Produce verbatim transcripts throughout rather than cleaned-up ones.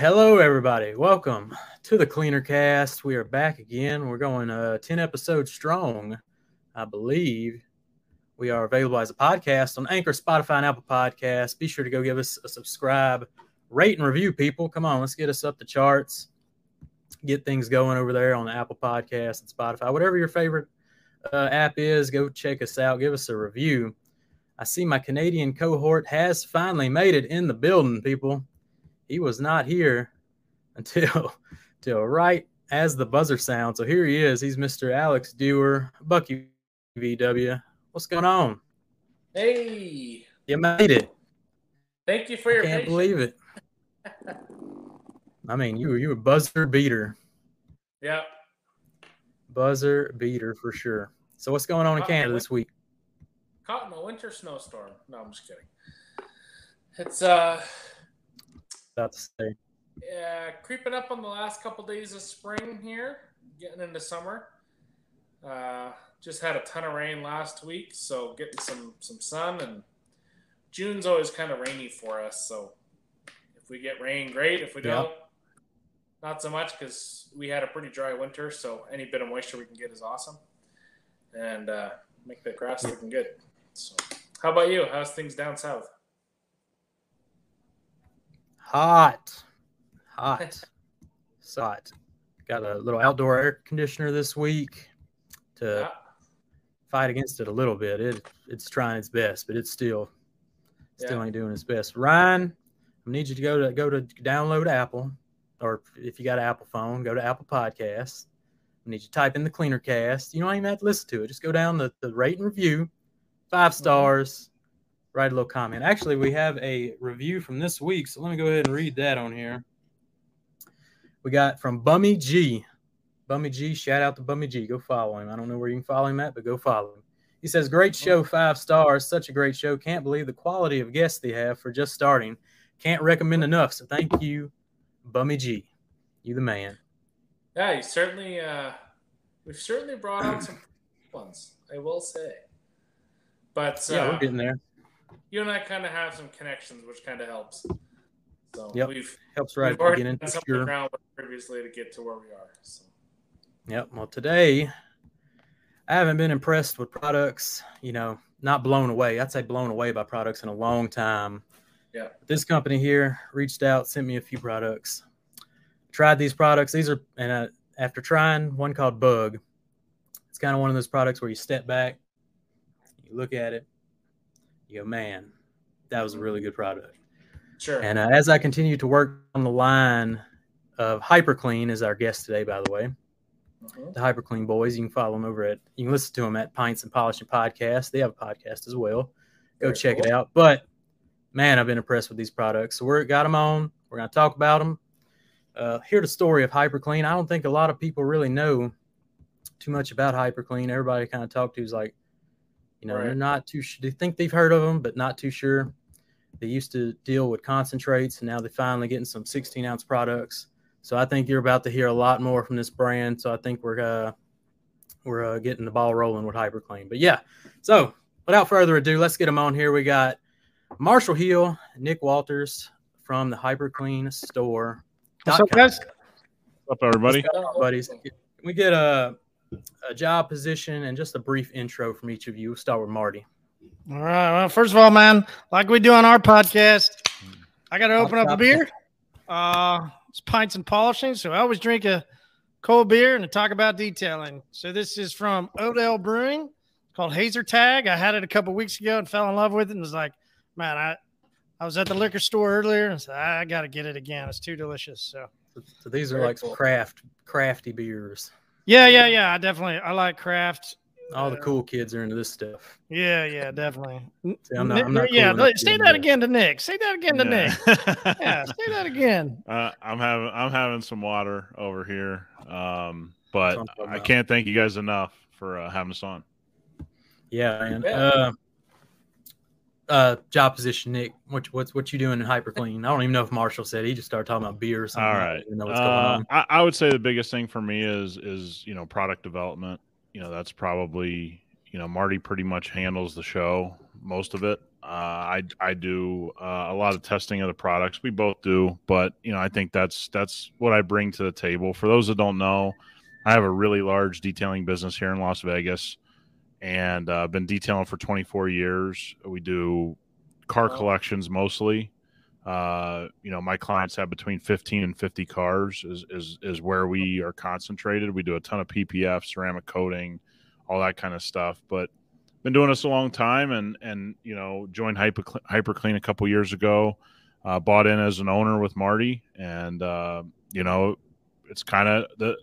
Hello, everybody. Welcome to the Cleaner Cast. We are back again. We're going uh, ten episodes strong, I believe. We are available as a podcast on Anchor, Spotify, and Apple Podcasts. Be sure to go give us a subscribe, rate, and review, people. Come on, let's get us up the charts. Get things going over there on the Apple Podcasts and Spotify. Whatever your favorite uh, app is, go check us out. Give us a review. I see my Canadian cohort has finally made it in the building, people. He was not here until, until right as the buzzer sound. So here he is. He's Mister Alex Dewar, Bucky V W. What's going on? Hey. You made it. Thank you for your I can't patience. Believe it. I mean, you were you a buzzer beater. Yeah. Buzzer beater for sure. So what's going on caught in Canada this week? Caught in a winter snowstorm. No, I'm just kidding. It's, uh... about to say. Yeah, creeping up on the last couple days of spring here, getting into summer. Uh, just had a ton of rain last week, so getting some, some sun, and June's always kind of rainy for us, so if we get rain, great. If we don't, yeah. Not so much, because we had a pretty dry winter, so any bit of moisture we can get is awesome, and uh, make the grass looking good. So, how about you? How's things down south? Hot, hot, it's hot. Got a little outdoor air conditioner this week to yeah. fight against it a little bit. It it's trying its best, but it's still still yeah. ain't doing its best. Ryan, I need you to go to go to download Apple, or if you got an Apple phone, go to Apple Podcasts. I need you to type in the Cleaner Cast. You don't even have to listen to it. Just go down the, the rate and review, five stars. Mm-hmm. Write a little comment. Actually, we have a review from this week, so let me go ahead and read that on here. We got from Bummy G. Bummy G, shout out to Bummy G. Go follow him. I don't know where you can follow him at, but go follow him. He says, great show, five stars. Such a great show. Can't believe the quality of guests they have for just starting. Can't recommend enough, so thank you, Bummy G. You the man. Yeah, you certainly, uh, we've certainly brought out some ones, I will say. But uh, yeah, we're getting there. You and I kind of have some connections, which kind of helps. So yep. we've helps right we've already done some sure. ground previously to get to where we are. So. Yep. Well, today I haven't been impressed with products. You know, not blown away. I'd say blown away by products in a long time. Yeah. This company here reached out, sent me a few products. Tried these products. These are and uh, after trying one called Bug, it's kind of one of those products where you step back, you look at it. You go, man, that was a really good product. Sure. And uh, as I continue to work on the line of hyperCLEAN, is our guest today, by the way. Mm-hmm. The hyperCLEAN boys, you can follow them over at, you can listen to them at Pints and Polishing Podcast. They have a podcast as well. Go Very check cool. it out. But, man, I've been impressed with these products. So we got them on. We're going to talk about them. Uh, hear the story of hyperCLEAN. I don't think a lot of people really know too much about hyperCLEAN. Everybody kind of talked to is like, You know, right. they're not too sure. They think they've heard of them, but not too sure. They used to deal with concentrates, and now they're finally getting some sixteen-ounce products. So I think you're about to hear a lot more from this brand. So I think we're uh, we're uh, getting the ball rolling with hyperCLEAN. But, yeah, so without further ado, let's get them on here. We got Marshall Hill, Nick Walters from the hyperCLEAN store. What's up, guys? What's up, everybody? What's up, buddies? Can we get a – a job position and just a brief intro from each of you. We'll start with Marty. All right. Well, first of all, man, like we do on our podcast, I got to open up a beer. Uh, it's Pints and Polishing, so I always drink a cold beer and talk about detailing. So this is from Odell Brewing, called Hazer Tag. I had it a couple weeks ago and fell in love with it and was like, man, I, I was at the liquor store earlier and said, I got to get it again. It's too delicious. So, so these are like cool. craft, crafty beers. Yeah, yeah, yeah. I definitely I like craft. All uh, the cool kids are into this stuff. Yeah, yeah, definitely. See, I'm not, I'm not cool yeah, say that again to Nick. Say that again to yeah. Nick. Yeah, say that again. Uh, I'm having I'm having some water over here, um, but I can't thank you guys enough for uh, having us on. Yeah, man. Uh, uh, job position, Nick. What what's what you doing in hyperCLEAN? I don't even know if Marshall said he just started talking about beer or something. All right. I, know what's going on. Uh, I, I would say the biggest thing for me is is you know product development. You know that's probably you know Marty pretty much handles the show most of it. Uh, I I do uh, a lot of testing of the products. We both do, but you know, I think that's that's what I bring to the table. For those that don't know, I have a really large detailing business here in Las Vegas, and I've uh, been detailing for twenty-four years. We do car collections mostly. Uh, you know, my clients have between fifteen and fifty cars is, is, is where we are concentrated. We do a ton of P P F, ceramic coating, all that kind of stuff, but been doing this a long time. And, and, you know, joined Hyper, HyperCLEAN a couple years ago, uh, bought in as an owner with Marty. And, uh, you know, it's kind of the,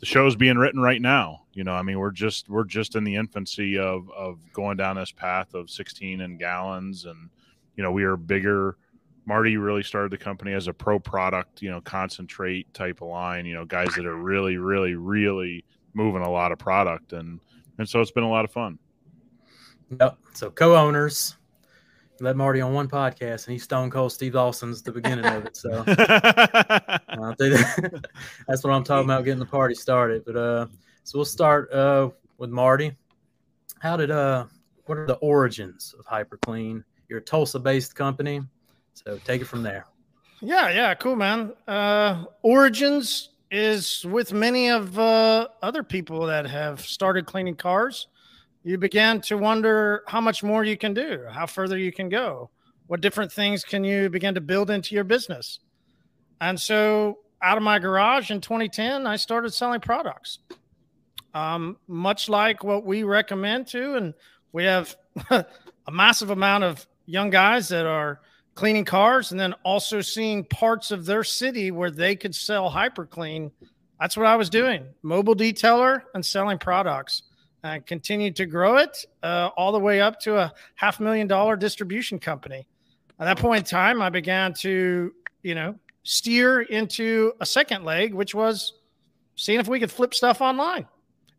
the show's being written right now. You know, I mean, we're just, we're just in the infancy of, of going down this path of sixteen and gallons. And, you know, we are bigger. Marty really started the company as a pro product, you know, concentrate type of line, you know, guys that are really, really, really moving a lot of product. And, and so it's been a lot of fun. Yep. So co-owners, you let Marty on one podcast and he's Stone Cold Steve Austin's the beginning of it. So uh, that's what I'm talking about, getting the party started. But, uh, so we'll start, uh, with Marty. How did, uh, what are the origins of HyperCLEAN? You're a Tulsa based company. So take it from there. Yeah, yeah, cool, man. Uh, origins is with many of uh, other people that have started cleaning cars. You began to wonder how much more you can do, how further you can go, what different things can you begin to build into your business. And so out of my garage in twenty ten, I started selling products, um, much like what we recommend to. And we have a massive amount of young guys that are cleaning cars and then also seeing parts of their city where they could sell HyperCLEAN. That's what I was doing, mobile detailer and selling products, and continued to grow it uh, all the way up to a half million dollar distribution company. At that point in time, I began to, you know, steer into a second leg, which was seeing if we could flip stuff online.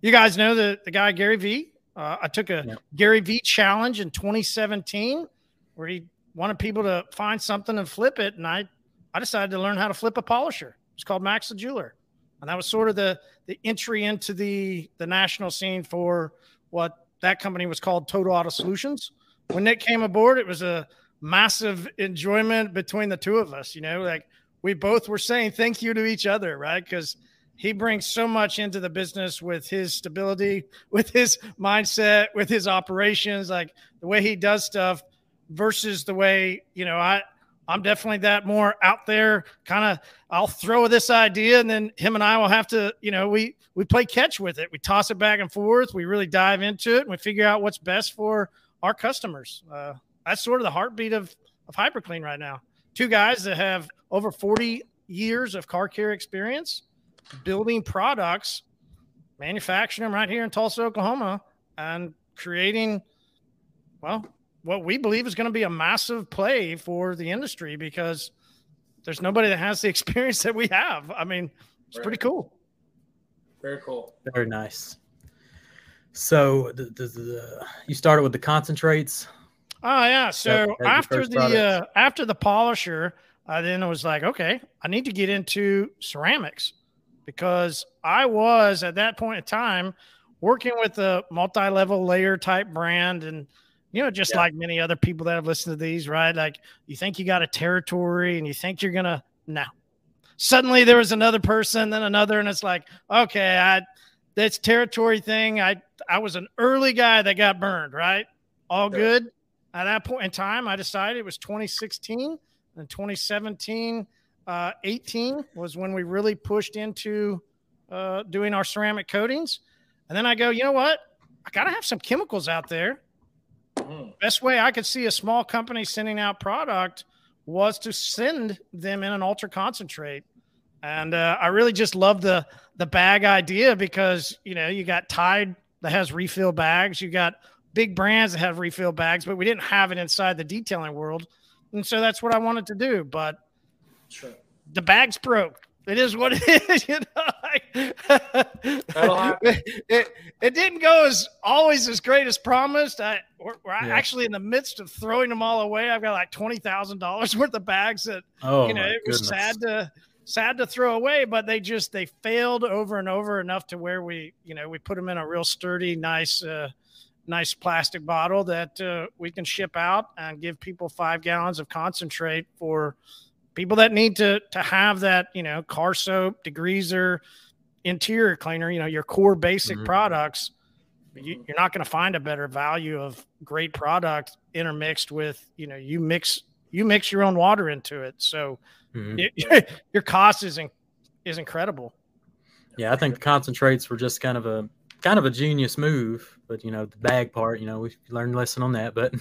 You guys know the, the guy, Gary V. Uh, I took a yeah. Gary V challenge in twenty seventeen where he wanted people to find something and flip it. And I, I decided to learn how to flip a polisher. It's called Max the Jeweler. And that was sort of the, the entry into the, the national scene for what that company was called, Total Auto Solutions. When Nick came aboard, it was a massive enjoyment between the two of us. You know, like we both were saying thank you to each other, right? Because he brings so much into the business with his stability, with his mindset, with his operations, like the way he does stuff. Versus the way, you know, I, I'm definitely that more out there kind of, I'll throw this idea and then him and I will have to, you know, we, we play catch with it. We toss it back and forth. We really dive into it and we figure out what's best for our customers. Uh, that's sort of the heartbeat of, of HyperCLEAN right now. Two guys that have over forty years of car care experience, building products, manufacturing them right here in Tulsa, Oklahoma, and creating, well, what we believe is going to be a massive play for the industry because there's nobody that has the experience that we have. I mean, it's right. Pretty cool. Very cool. Very nice. So the, the, the, you started with the concentrates. Oh yeah. So that, that after the, uh, after the polisher, I then was like, okay, I need to get into ceramics because I was at that point in time working with a multi-level layer type brand and, you know, just yeah. like many other people that have listened to these, right? Like you think you got a territory and you think you're going to, no. Suddenly there was another person, then another, and it's like, okay, I this territory thing, I I was an early guy that got burned, right? All yeah. good. At that point in time, I decided it was twenty sixteen and twenty seventeen, uh, eighteen was when we really pushed into uh, doing our ceramic coatings. And then I go, you know what? I got to have some chemicals out there. Best way I could see a small company sending out product was to send them in an ultra concentrate. And uh, I really just love the, the bag idea because, you know, you got Tide that has refill bags. You got big brands that have refill bags, but we didn't have it inside the detailing world. And so that's what I wanted to do. But sure. The bag's broke. It is what it is, you know. Like, it, it, it didn't go as always as great as promised. I we're, we're yeah. actually in the midst of throwing them all away. I've got like twenty thousand dollars worth of bags that oh, you know it was goodness. sad to sad to throw away, but they just they failed over and over enough to where we you know we put them in a real sturdy, nice uh, nice plastic bottle that uh, we can ship out and give people five gallons of concentrate for people that need to to have that, you know, car soap, degreaser, interior cleaner, you know, your core basic mm-hmm. products. You, you're not going to find a better value of great product intermixed with, you know, you mix you mix your own water into it. So mm-hmm. it, your cost is in, is incredible. Yeah, I think the concentrates were just kind of a kind of a genius move, but you know, the bag part, you know, we learned a lesson on that. But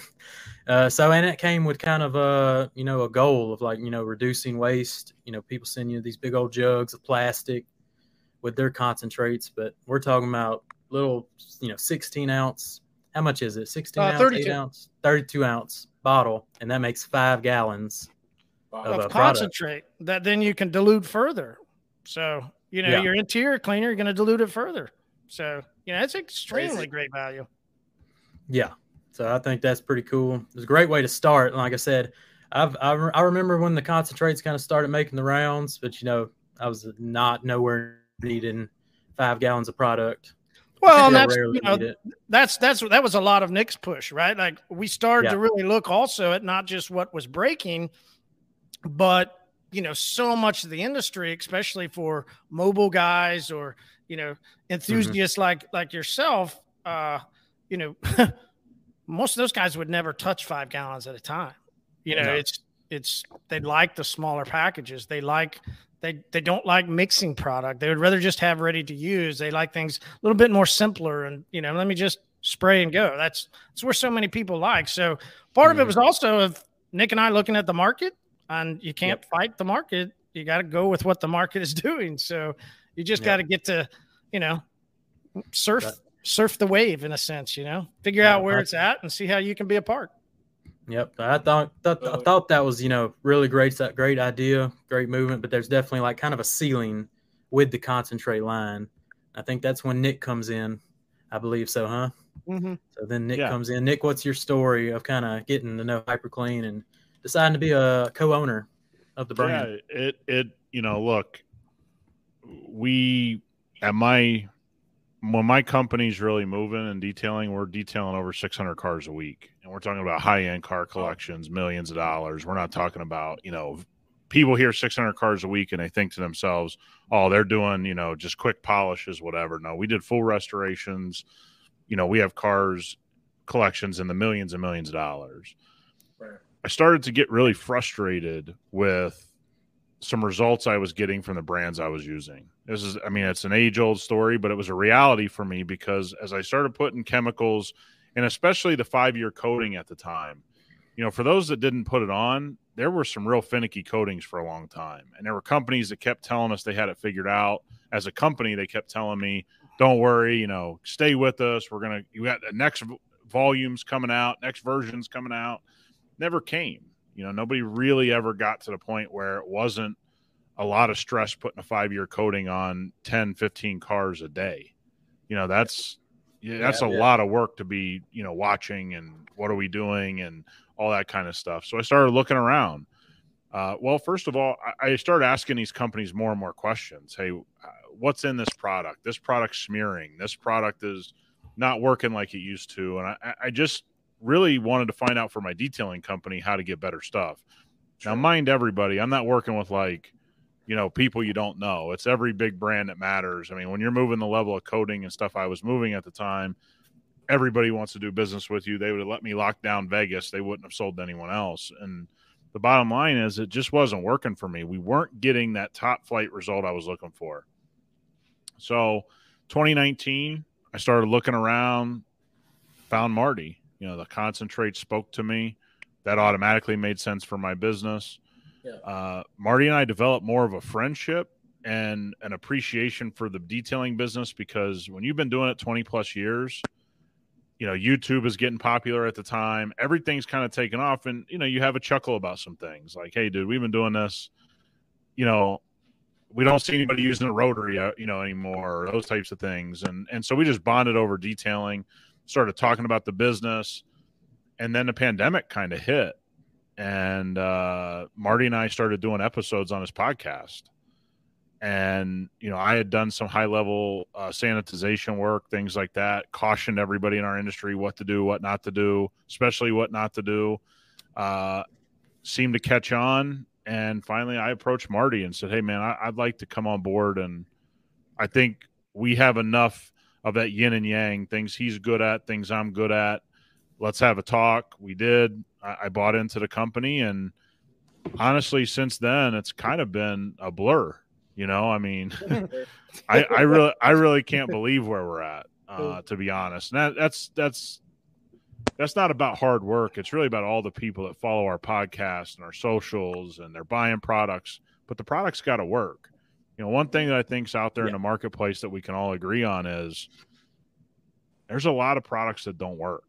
uh, so, and it came with kind of a, you know, a goal of like, you know, reducing waste. You know, people send you these big old jugs of plastic with their concentrates, but we're talking about little, you know, sixteen ounce. How much is it? sixteen ounce, thirty-two. eight ounce, thirty-two ounce bottle, and that makes five gallons wow. of, of concentrate product that then you can dilute further. So, you know, yeah. your interior cleaner, you're going to dilute it further. So, you know, it's extremely Crazy. great value. Yeah. So I think that's pretty cool. It's a great way to start. And like I said, I've, I, re- I remember when the concentrates kind of started making the rounds, but, you know, I was not nowhere needing five gallons of product. Well, and that's, you know, that's, that's, that was a lot of Nick's push, right? Like we started yeah. to really look also at not just what was breaking, but, you know, so much of the industry, especially for mobile guys or, you know, enthusiasts mm-hmm. like, like yourself, uh, you know, most of those guys would never touch five gallons at a time. You know, no. it's, it's, they like the smaller packages. They like, they, they don't like mixing product. They would rather just have ready to use. They like things a little bit more simpler and, you know, let me just spray and go. That's, that's where so many people like. So part mm-hmm. of it was also of Nick and I looking at the market. And you can't yep. fight the market. You got to go with what the market is doing. So you just yep. got to get to, you know, surf right. surf the wave in a sense, you know, figure yeah, out where I, it's at and see how you can be a part. Yep. I thought, thought I thought that was, you know, really great, that great idea, great movement, but there's definitely like kind of a ceiling with the concentrate line. I think that's when Nick comes in. I believe so, huh? Mm-hmm. So then Nick yeah. comes in. Nick, what's your story of kind of getting to know hyperCLEAN and deciding to be a co-owner of the brand? Yeah, it, it, you know, look, we, at my, when my company's really moving and detailing, we're detailing over six hundred cars a week. And we're talking about high-end car collections, millions of dollars. We're not talking about, you know, people hear six hundred cars a week and they think to themselves, oh, they're doing, you know, just quick polishes, whatever. No, we did full restorations. You know, we have cars, collections in the millions and millions of dollars. Right. I started to get really frustrated with some results I was getting from the brands I was using. This is, I mean, it's an age old story, but it was a reality for me because as I started putting chemicals and especially the five year coating at the time, you know, for those that didn't put it on, there were some real finicky coatings for a long time. And there were companies that kept telling us they had it figured out. As a company, they kept telling me, don't worry, you know, stay with us. We're going to, you got the next volumes coming out, next versions coming out. Never came. You know, nobody really ever got to the point where it wasn't a lot of stress putting a five-year coating on ten, fifteen cars a day. You know, that's yeah, that's yeah, a yeah. lot of work to be, you know, watching and what are we doing and all that kind of stuff. So I started looking around. Uh, well, first of all, I, I started asking these companies more and more questions. Hey, what's in this product? This product's smearing. This product is not working like it used to. And I, I just... really wanted to find out for my detailing company how to get better stuff. Sure. Now, mind everybody, I'm not working with like, you know, people you don't know. It's every big brand that matters. I mean, when you're moving the level of coding and stuff I was moving at the time, everybody wants to do business with you. They would have let me lock down Vegas. They wouldn't have sold to anyone else. And the bottom line is it just wasn't working for me. We weren't getting that top flight result I was looking for. So twenty nineteen, I started looking around, found Marty. You know, the concentrate spoke to me. That automatically made sense for my business. Yeah. Uh, Marty and I developed more of a friendship and an appreciation for the detailing business because when you've been doing it twenty plus years, you know, YouTube is getting popular at the time. Everything's kind of taken off and, you know, you have a chuckle about some things like, hey, dude, we've been doing this. You know, we don't see anybody using a rotary, you know, anymore, or those types of things. And, and so we just bonded over detailing. Started talking about the business, and then the pandemic kind of hit. And uh, Marty and I started doing episodes on his podcast. And, you know, I had done some high level uh, sanitization work, things like that, cautioned everybody in our industry what to do, what not to do, especially what not to do, uh, seemed to catch on. And finally I approached Marty and said, hey man, I, I'd like to come on board. And I think we have enough of that yin and yang, things he's good at, things I'm good at. Let's have a talk. We did. I, I bought into the company, and honestly, since then it's kind of been a blur. You know, I mean, I, I really, I really can't believe where we're at, uh, to be honest. And that, that's, that's, that's not about hard work. It's really about all the people that follow our podcast and our socials, and they're buying products, but the product's got to work. You know, one thing that I think's out there yeah. in the marketplace that we can all agree on is there's a lot of products that don't work.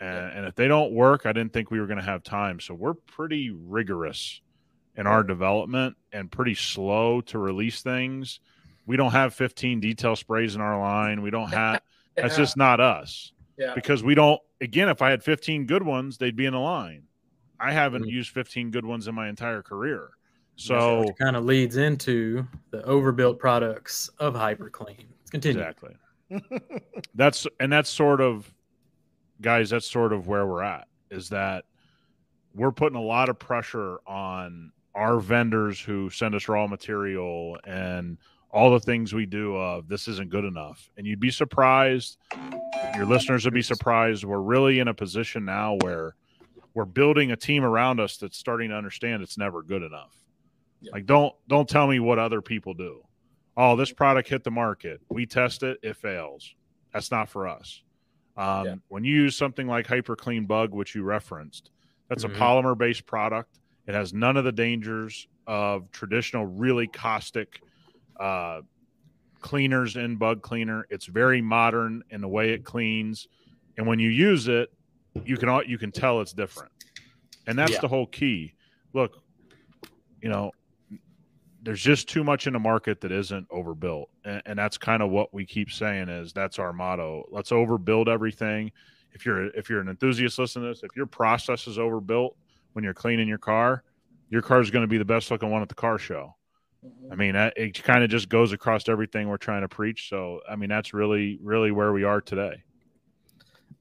And, yeah. and if they don't work, I didn't think we were going to have time. So we're pretty rigorous in our development and pretty slow to release things. We don't have fifteen detail sprays in our line. We don't have, that's just not us yeah. because we don't, again, if I had fifteen good ones, they'd be in a line. I haven't mm-hmm. used fifteen good ones in my entire career. So it kind of leads into the overbuilt products of hyperCLEAN. Let's continue. Exactly. that's, and that's sort of guys, that's sort of where we're at, is that we're putting a lot of pressure on our vendors who send us raw material and all the things we do of this isn't good enough. And you'd be surprised, your listeners would be surprised, we're really in a position now where we're building a team around us that's starting to understand it's never good enough. Yeah. Like, don't don't tell me what other people do. Oh, this product hit the market. We test it, it fails. That's not for us. Um, yeah. When you use something like hyperCLEAN Bug, which you referenced, that's mm-hmm. a polymer-based product. It has none of the dangers of traditional really caustic uh, cleaners in Bug Cleaner. It's very modern in the way it cleans. And when you use it, you can you can tell it's different. And that's yeah. the whole key. Look, you know, there's just too much in the market that isn't overbuilt. And, and that's kind of what we keep saying, is that's our motto. Let's overbuild everything. If you're if you're an enthusiast listening to this, if your process is overbuilt when you're cleaning your car, your car is going to be the best looking one at the car show. Mm-hmm. I mean, it kind of just goes across everything we're trying to preach. So, I mean, that's really, really where we are today.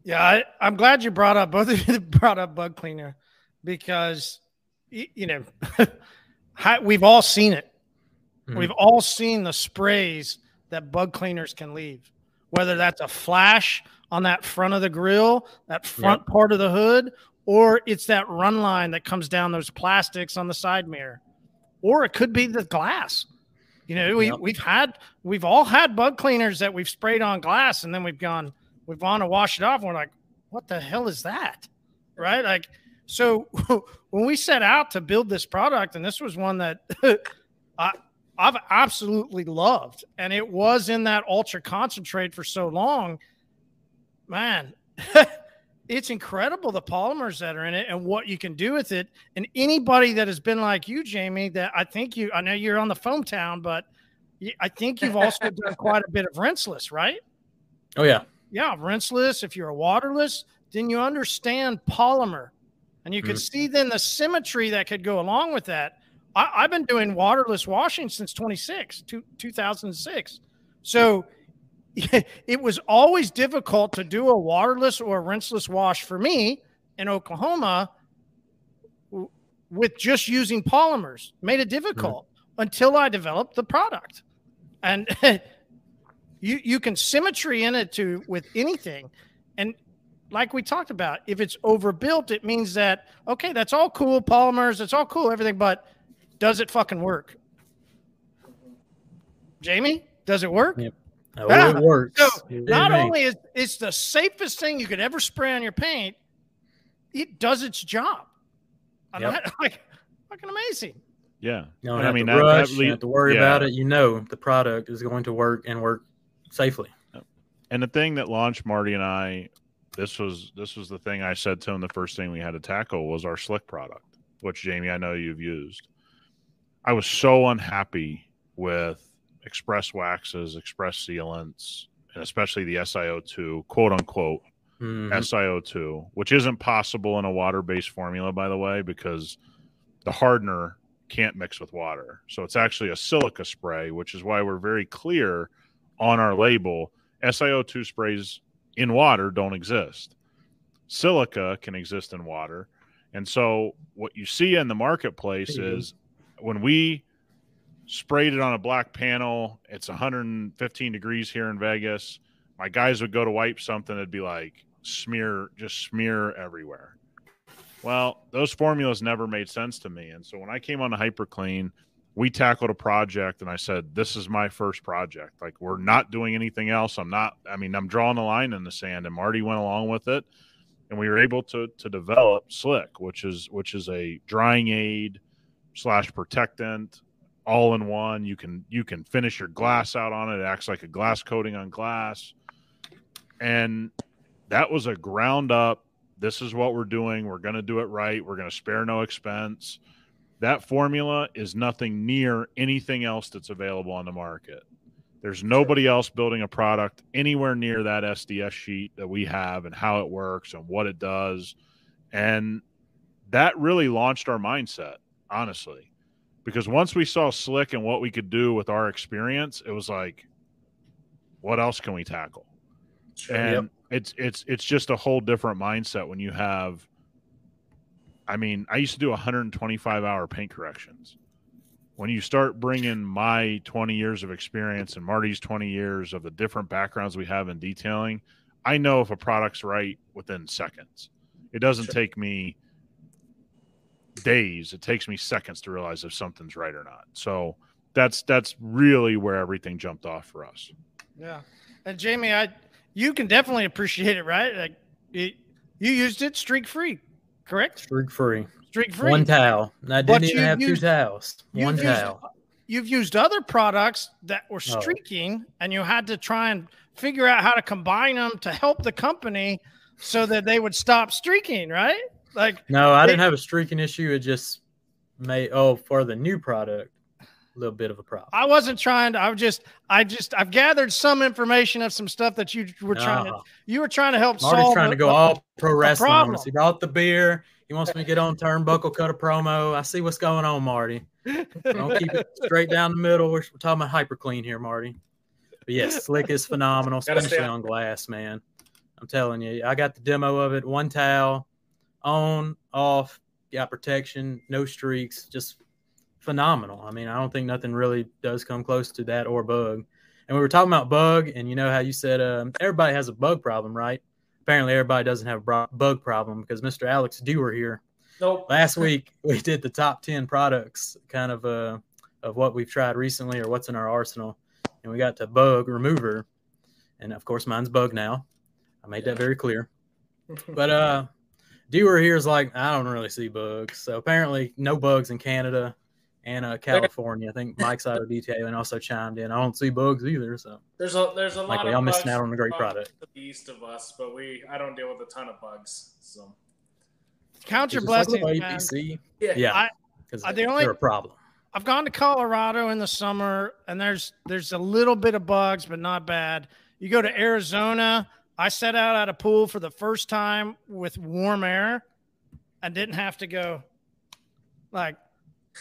Yeah, I, I'm glad you brought up, both of you brought up Bug Cleaner, because, you know, we've all seen it. Mm-hmm. We've all seen the sprays that Bug Cleaners can leave, whether that's a flash on that front of the grill, that front yep. part of the hood, or it's that run line that comes down those plastics on the side mirror, or it could be the glass. You know, we, yep. we've had, we've all had Bug Cleaners that we've sprayed on glass, and then we've gone, we've gone to wash it off, and we're like, what the hell is that? Right? Like, so when we set out to build this product, and this was one that I, I've absolutely loved, and it was in that ultra concentrate for so long. Man, it's incredible the polymers that are in it and what you can do with it. And anybody that has been like you, Jamie, that I think you, I know you're on the foam town, but I think you've also done quite a bit of rinseless, right? Oh, yeah. Yeah, rinseless. If you're a waterless, then you understand polymer. And you mm-hmm. can see then the symmetry that could go along with that. I, I've been doing waterless washing since twenty-six, two thousand six. So it was always difficult to do a waterless or a rinseless wash for me in Oklahoma with just using polymers. Made it difficult mm-hmm. until I developed the product. And you you can symmetry in it to with anything. And like we talked about, if it's overbuilt, it means that, okay, that's all cool, polymers, it's all cool, everything, but does it fucking work? Jamie, does it work? Yep. Oh, yeah. It works. So it not makes. Only is it's the safest thing you could ever spray on your paint, it does its job. I mean, yep. that, like, fucking amazing. Yeah. You don't have I mean, to that, rush, that lead, you have to worry yeah. about it. You know the product is going to work and work safely. And the thing that launched Marty and I, this was this was the thing I said to him. The first thing we had to tackle was our Slick product, which, Jamie, I know you've used. I was so unhappy with express waxes, express sealants, and especially the S I O two, quote unquote, mm-hmm. S I O two, which isn't possible in a water-based formula, by the way, because the hardener can't mix with water. So it's actually a silica spray, which is why we're very clear on our label. S i O two sprays in water don't exist. Silica can exist in water. And so what you see in the marketplace mm-hmm. is when we sprayed it on a black panel, it's one hundred fifteen degrees here in Vegas. My guys would go to wipe something. It'd be like smear, just smear everywhere. Well, those formulas never made sense to me. And so when I came on to hyperCLEAN, we tackled a project and I said, this is my first project. Like, we're not doing anything else. I'm not, I mean, I'm drawing a line in the sand, and Marty went along with it. And we were able to to develop Slick, which is, which is a drying aid slash protectant all in one. You can, you can finish your glass out on it. It acts like a glass coating on glass. And that was a ground up, this is what we're doing. We're going to do it right. We're going to spare no expense. That formula is nothing near anything else that's available on the market. There's nobody else building a product anywhere near that S D S sheet that we have and how it works and what it does. And that really launched our mindset, honestly, because once we saw Slick and what we could do with our experience, it was like, what else can we tackle? And yep. It's it's it's just a whole different mindset when you have, I mean, I used to do one hundred twenty-five hour paint corrections. When you start bringing my twenty years of experience and Marty's twenty years of the different backgrounds we have in detailing, I know if a product's right within seconds. It doesn't sure. take me days. It takes me seconds to realize if something's right or not. So that's that's really where everything jumped off for us. Yeah. And Jamie, I... You can definitely appreciate it, right? Like it, you used it streak-free, correct? Streak-free. Streak-free. One towel. I didn't but even have used, two towels. One towel. Used, you've used other products that were streaking, oh. and you had to try and figure out how to combine them to help the company so that they would stop streaking, right? Like No, I they, didn't have a streaking issue. It just made, oh, for the new product. Little bit of a problem. I wasn't trying to, I was just, I just, I've gathered some information of some stuff that you were trying uh, to, you were trying to help Marty's solve. trying to go a, all pro wrestling. Problem. He bought the beer. He wants me to get on turnbuckle, cut a promo. I see what's going on, Marty. Don't keep it straight down the middle. We're, we're talking about hyperCLEAN here, Marty. But yes, Slick is phenomenal, especially on glass, man. I'm telling you, I got the demo of it. One towel, on, off, got protection, no streaks, just phenomenal. I mean, I don't think nothing really does come close to that or Bug. And we were talking about Bug, and you know how you said um, everybody has a bug problem, right? Apparently, everybody doesn't have a bug problem because Mister Alex Dewar here. Nope. Last week, we did the top ten products kind of uh, of what we've tried recently or what's in our arsenal. And we got to Bug Remover. And, of course, mine's Bug now. I made yeah. that very clear. But uh, Dewar here is like, I don't really see bugs. So, apparently, no bugs in Canada. And uh, California, I think Mike's out of detailing also chimed in. I don't see bugs either, so there's a there's a lot Likely, of I'm bugs missing out on a great product to the east of us, but we I don't deal with a ton of bugs. So count your blessings, like A P C. Yeah, yeah. Because they're, the they're a problem. I've gone to Colorado in the summer, and there's there's a little bit of bugs, but not bad. You go to Arizona. I set out at a pool for the first time with warm air, and didn't have to go like.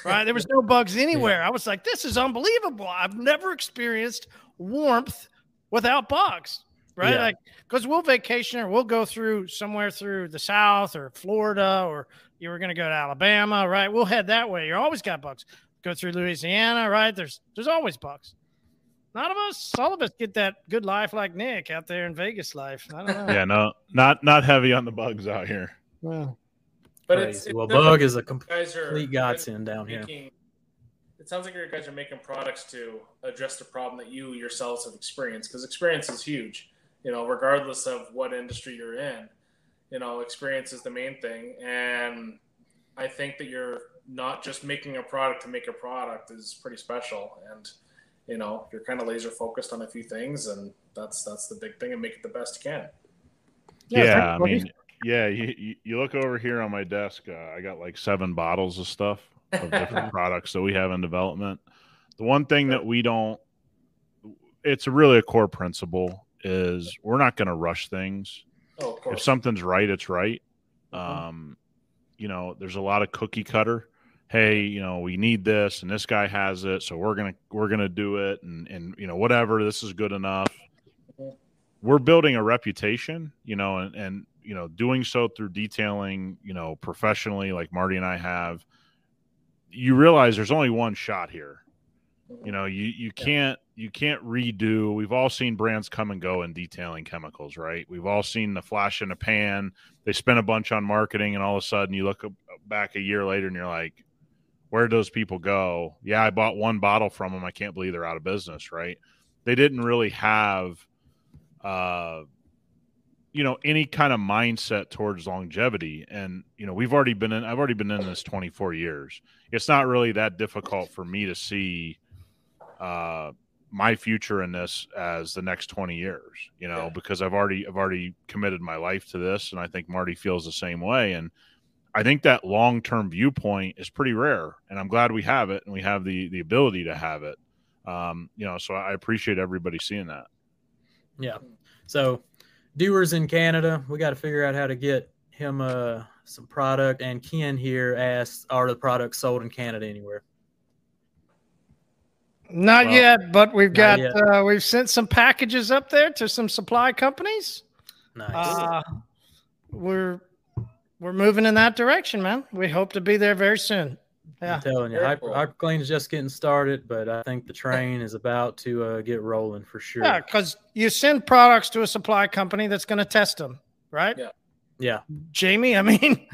Right, there was no bugs anywhere. Yeah. I was like, "This is unbelievable! I've never experienced warmth without bugs." Right, yeah. Like because we'll vacation or we'll go through somewhere through the South or Florida, or you were going to go to Alabama, right? We'll head that way. You're always got bugs. Go through Louisiana, right? There's there's always bugs. None of us, all of us, get that good life like Nick out there in Vegas life. I don't know. Yeah, no, not not heavy on the bugs out here. Well. But it's, it's well, Bug is a complete godsend down here. It sounds like you guys are making products to address the problem that you yourselves have experienced, because experience is huge, you know, regardless of what industry you're in. You know, experience is the main thing, and I think that you're not just making a product to make a product is pretty special, and you know, you're kind of laser focused on a few things, and that's that's the big thing, and make it the best you can. Yeah, yeah I mean. Yeah, you you look over here on my desk. Uh, I got like seven bottles of stuff of different products that we have in development. The one thing that we don't, it's really a core principle, is we're not going to rush things. Oh, of course. If something's right, it's right. Um, you know, there's a lot of cookie cutter hey, you know, we need this and this guy has it, so we're gonna we're gonna do it, and and you know, whatever, this is good enough. We're building a reputation, you know, and and you know, doing so through detailing, you know, professionally, like Marty and I have. You realize there's only one shot here. You know, you you can't you can't redo. We've all seen brands come and go in detailing chemicals, right? We've all seen the flash in the pan. They spent a bunch on marketing, and all of a sudden you look back a year later and you're like, where did those people go? Yeah, I bought one bottle from them. I can't believe they're out of business, right? They didn't really have, uh, you know, any kind of mindset towards longevity. And, you know, we've already been in, I've already been in this twenty-four years. It's not really that difficult for me to see uh my future in this as the next twenty years, you know, yeah. because I've already I've already committed my life to this, and I think Marty feels the same way. And I think that long-term viewpoint is pretty rare, and I'm glad we have it and we have the the ability to have it. Um, you know, so I appreciate everybody seeing that. Yeah. So Dewar's in Canada. We got to figure out how to get him uh some product. And Ken here asks, are the products sold in Canada anywhere? Not well, yet, but we've got uh, we've sent some packages up there to some supply companies. Nice. Uh, we're we're moving in that direction, man. We hope to be there very soon. Yeah, I'm telling you, Hyper, HyperCLEAN is just getting started, but I think the train is about to uh, get rolling for sure. Yeah, because you send products to a supply company that's going to test them, right? Yeah. Yeah, Jamie. I mean,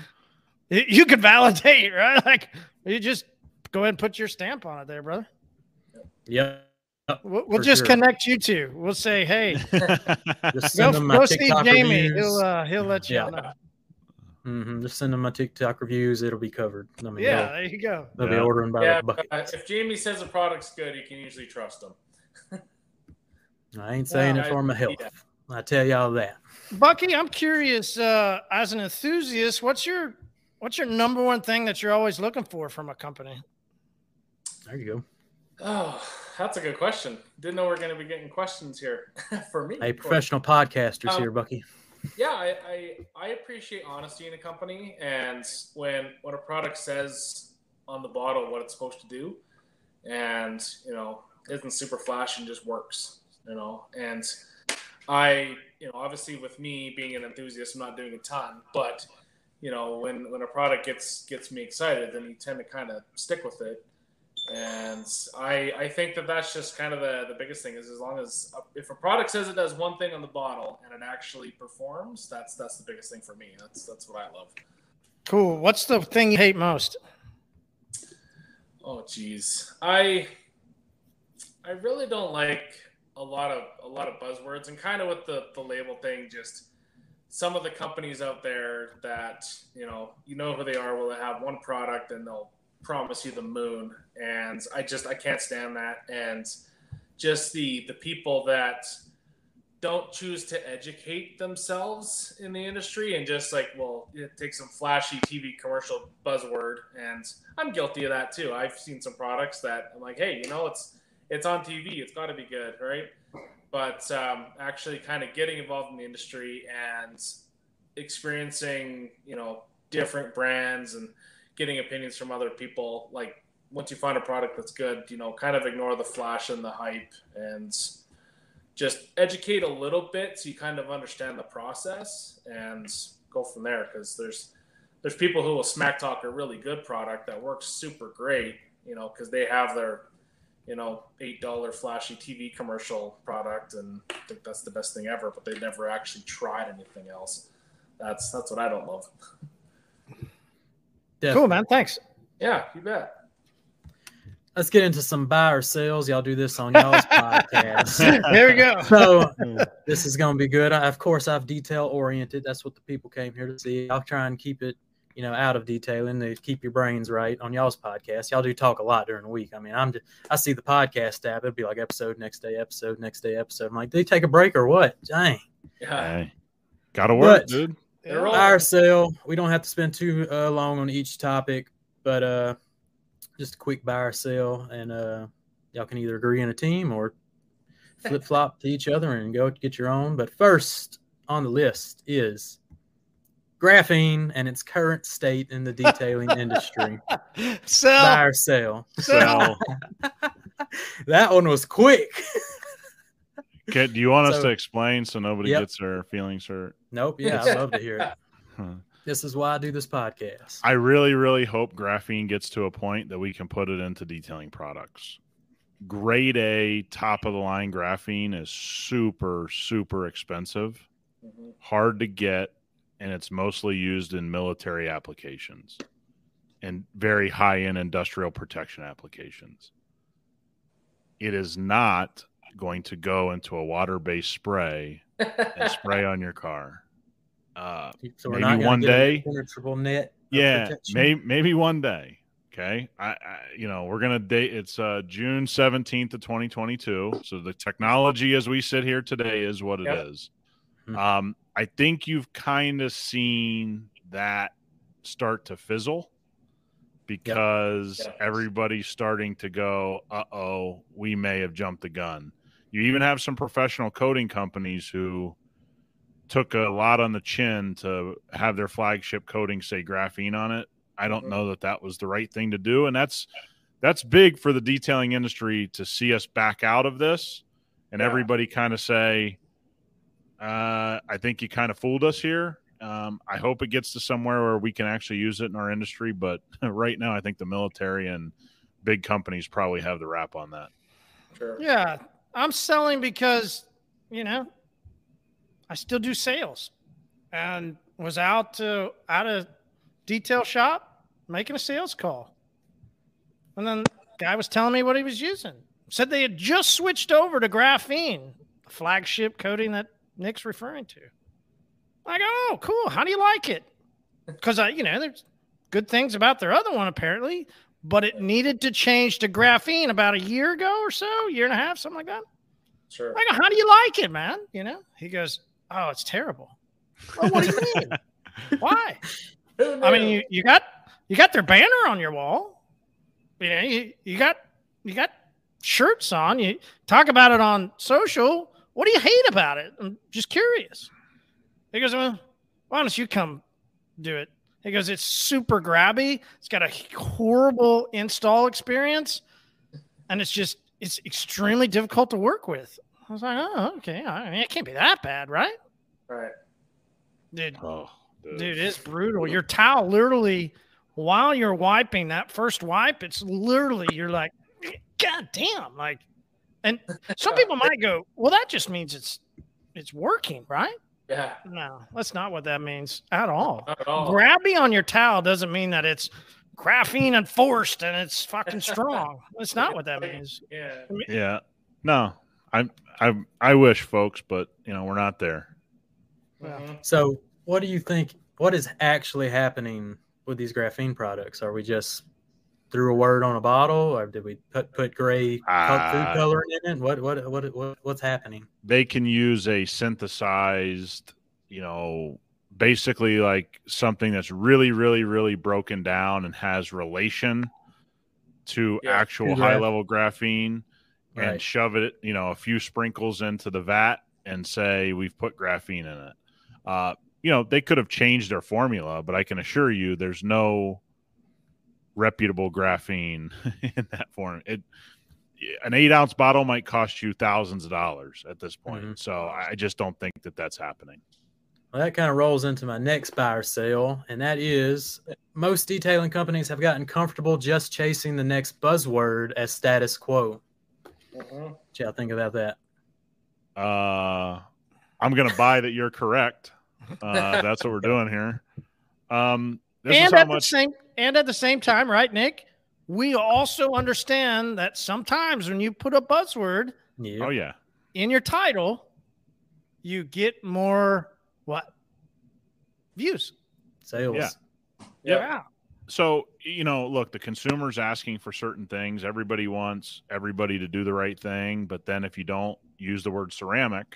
you could validate, right? Like, you just go ahead and put your stamp on it, there, brother. Yeah, we'll, we'll just sure. connect you two. We'll say, hey, just send go, him my go see Jamie. Reviews. He'll uh, he'll let you yeah. know. Mm-hmm. Just send him my TikTok reviews. It'll be covered. I mean, yeah, there you go. They'll yeah. be ordering by yeah, the bucket. Uh, if Jamie says the product's good, you can usually trust him. I ain't saying well, it for my health. Yeah. I tell y'all that. Bucky, I'm curious. Uh, as an enthusiast, what's your what's your number one thing that you're always looking for from a company? There you go. Oh, that's a good question. Didn't know we we're going to be getting questions here for me. Hey, professional podcasters um, here, Bucky. Yeah, I, I I appreciate honesty in a company, and when when a product says on the bottle what it's supposed to do, and you know, isn't super flashy and just works, you know. And I, you know, obviously with me being an enthusiast, I'm not doing a ton, but you know, when when a product gets gets me excited, then you tend to kind of stick with it. And I I think that that's just kind of the, the biggest thing is, as long as if a product says it does one thing on the bottle and it actually performs, that's that's the biggest thing for me. That's that's what I love. Cool. What's the thing you hate most? Oh, geez. I I really don't like a lot of a lot of buzzwords, and kind of with the, the label thing, just some of the companies out there that, you know, you know who they are, will have one product and they'll promise you the moon, and I just I can't stand that. And just the the people that don't choose to educate themselves in the industry and just like, well, it takes some flashy T V commercial buzzword, and I'm guilty of that too. I've seen some products that I'm like, hey, you know, it's it's on T V, it's got to be good, right? But um, actually kind of getting involved in the industry and experiencing, you know, different brands and getting opinions from other people. Like, once you find a product that's good, you know, kind of ignore the flash and the hype and just educate a little bit so you kind of understand the process and go from there. Because there's there's people who will smack talk a really good product that works super great, you know, because they have their, you know, eight dollar flashy T V commercial product and think that's the best thing ever, but they've never actually tried anything else. That's that's what I don't love. Definitely. Cool, man. Thanks. Yeah, you bet. Let's get into some buy or sells. Y'all do this on y'all's podcast. Here we go. So this is going to be good. I, of course, I've detail-oriented. That's what the people came here to see. I'll try and keep it, you know, out of detailing to keep your brains right on y'all's podcast. Y'all do talk a lot during the week. I mean, I'm just, I see the podcast tab. It'll be like episode, next day, episode, next day, episode. I'm like, do they take a break or what? Dang. Hey, gotta work, but, dude. Buy or sell. We don't have to spend too uh, long on each topic, but uh, just a quick buy or sell, and uh, y'all can either agree in a team or flip flop to each other and go get your own. But first on the list is graphene and its current state in the detailing industry. Sell. Buy or sell. Sell. That one was quick. Okay, do you want us so, to explain so nobody yep. gets their feelings hurt? Nope. Yeah, I'd love to hear it. Huh. This is why I do this podcast. I really, really hope graphene gets to a point that we can put it into detailing products. Grade A, top of the line graphene is super, super expensive, mm-hmm. hard to get, and it's mostly used in military applications and very high-end industrial protection applications. It is not going to go into a water-based spray and spray on your car. Uh, so we're maybe not one day, penetrable net. Yeah, may, maybe one day. Okay. I, I, you know, we're going to date. It's uh, June seventeenth of twenty twenty-two. So the technology as we sit here today is what it yep. is. Mm-hmm. Um, I think you've kind of seen that start to fizzle because yep. everybody's starting to go, uh-oh, we may have jumped the gun. You even have some professional coating companies who took a lot on the chin to have their flagship coating say graphene on it. I don't know that that was the right thing to do. And that's, that's big for the detailing industry to see us back out of this and yeah. everybody kind of say, uh, I think you kind of fooled us here. Um, I hope it gets to somewhere where we can actually use it in our industry. But right now I think the military and big companies probably have the rap on that. Sure. Yeah. I'm selling because, you know, I still do sales and was out to, out of, detail shop, making a sales call. And then the guy was telling me what he was using. Said they had just switched over to graphene, the flagship coating that Nick's referring to. I go, oh, cool. How do you like it? Because, I, you know, there's good things about their other one, apparently, but it needed to change to graphene about a year ago or so, year and a half, something like that. Sure. I go, how do you like it, man? You know, he goes, oh, it's terrible. Well, what do you mean? Why? I mean, you, you got you got their banner on your wall. You know, you, you got you got shirts on. You talk about it on social. What do you hate about it? I'm just curious. He goes, well, why don't you come do it? He goes, it's super grabby. It's got a horrible install experience, and it's just it's extremely difficult to work with. I was like, oh, okay. I mean, it can't be that bad, right? Right, dude. Oh. Dude, it's brutal. Your towel literally, while you're wiping that first wipe, it's literally, you're like, God damn. Like, and some people might go, well, that just means it's, it's working, right? Yeah. No, that's not what that means at all. Not at all. Grabby on your towel doesn't mean that it's graphene enforced and it's fucking strong. That's not what that means. Yeah. I mean, yeah. No, I, I, I wish folks, but you know, we're not there. Yeah. So, what do you think, what is actually happening with these graphene products? Are we just threw a word on a bottle or did we put, put gray uh, food coloring in it? What, what, what, what, what's happening? They can use a synthesized, you know, basically like something that's really, really, really broken down and has relation to yeah, actual high level graphene right. and shove it, you know, a few sprinkles into the vat and say, we've put graphene in it. Uh, You know, they could have changed their formula, but I can assure you there's no reputable graphene in that form. It, an eight-ounce bottle might cost you thousands of dollars at this point. Mm-hmm. So I just don't think that that's happening. Well, that kind of rolls into my next buy or sell, and that is most detailing companies have gotten comfortable just chasing the next buzzword as status quo. Mm-hmm. What y'all think about that? Uh, I'm going to buy that you're correct. Uh, that's what we're doing here. Um, this and is how at much- the same, and at the same time, right, Nick? We also understand that sometimes when you put a buzzword, yeah. oh yeah, in your title, you get more what views, sales. Yeah. Yep. Yeah. So you know, look, the consumer's asking for certain things. Everybody wants everybody to do the right thing, but then if you don't use the word ceramic,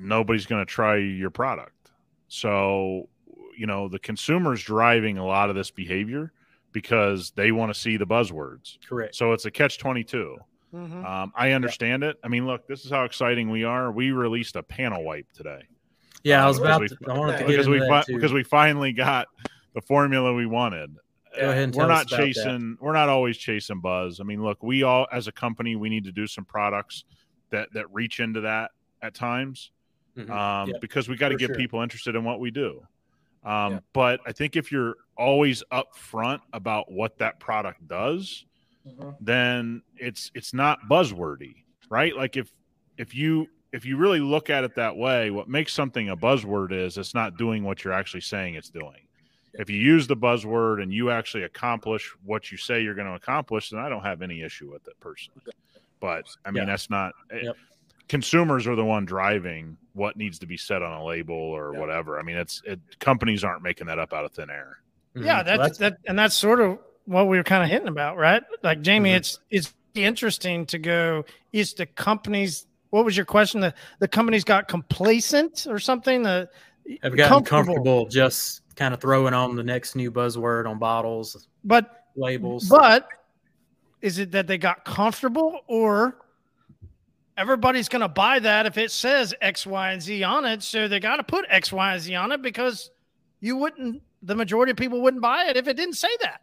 nobody's going to try your product. So, you know, the consumer's driving a lot of this behavior because they want to see the buzzwords. Correct. So it's a catch twenty-two. Mm-hmm. Um, I understand yeah. it. I mean, look, this is how exciting we are. We released a panel wipe today. Yeah, I was about to. We, I wanted to get into we, that too. Because we finally got the formula we wanted. Go ahead and tell we're not us about chasing. That. We're not always chasing buzz. I mean, look, we all as a company, we need to do some products that that reach into that at times, mm-hmm. um, yeah, because we got to get sure. people interested in what we do. Um, yeah. But I think if you're always upfront about what that product does, mm-hmm. then it's it's not buzzwordy, right? Like if if you if you really look at it that way, what makes something a buzzword is it's not doing what you're actually saying it's doing. If you use the buzzword and you actually accomplish what you say you're going to accomplish, then I don't have any issue with it personally. But I mean, yeah. that's not yep. – consumers are the one driving what needs to be said on a label or yeah. whatever. I mean, it's it, companies aren't making that up out of thin air. Mm-hmm. Yeah, that's, well, that's that, and that's sort of what we were kind of hinting about, right? Like, Jamie, mm-hmm. it's it's interesting to go – is the companies – what was your question? The the companies got complacent or something? The, Have gotten comfortable. comfortable just kind of throwing on the next new buzzword on bottles, but labels. But is it that they got comfortable, or everybody's going to buy that if it says X, Y, and Z on it? So they got to put X, Y, and Z on it because you wouldn't, the majority of people wouldn't buy it if it didn't say that.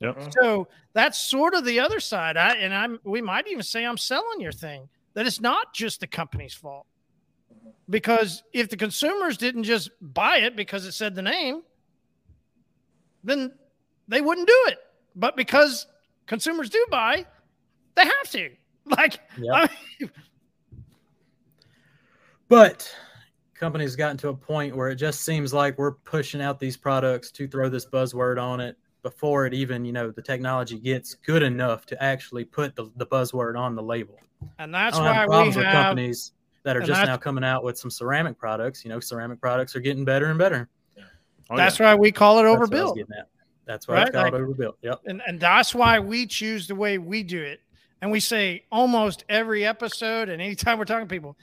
Yep. So that's sort of the other side. I, and I'm, we might even say I'm selling your thing. That it's not just the company's fault, because if the consumers didn't just buy it because it said the name, then they wouldn't do it. But because consumers do buy, they have to. Like, yep. I mean, but companies gotten to a point where it just seems like we're pushing out these products to throw this buzzword on it before it even, you know, the technology gets good enough to actually put the, the buzzword on the label. And that's why we have companies that are just now coming out with some ceramic products. You know, ceramic products are getting better and better. Yeah. Oh, that's yeah. why we call it overbuilt. That's why it's called overbuilt. Yep. And and that's why we choose the way we do it. And we say almost every episode and anytime we're talking to people,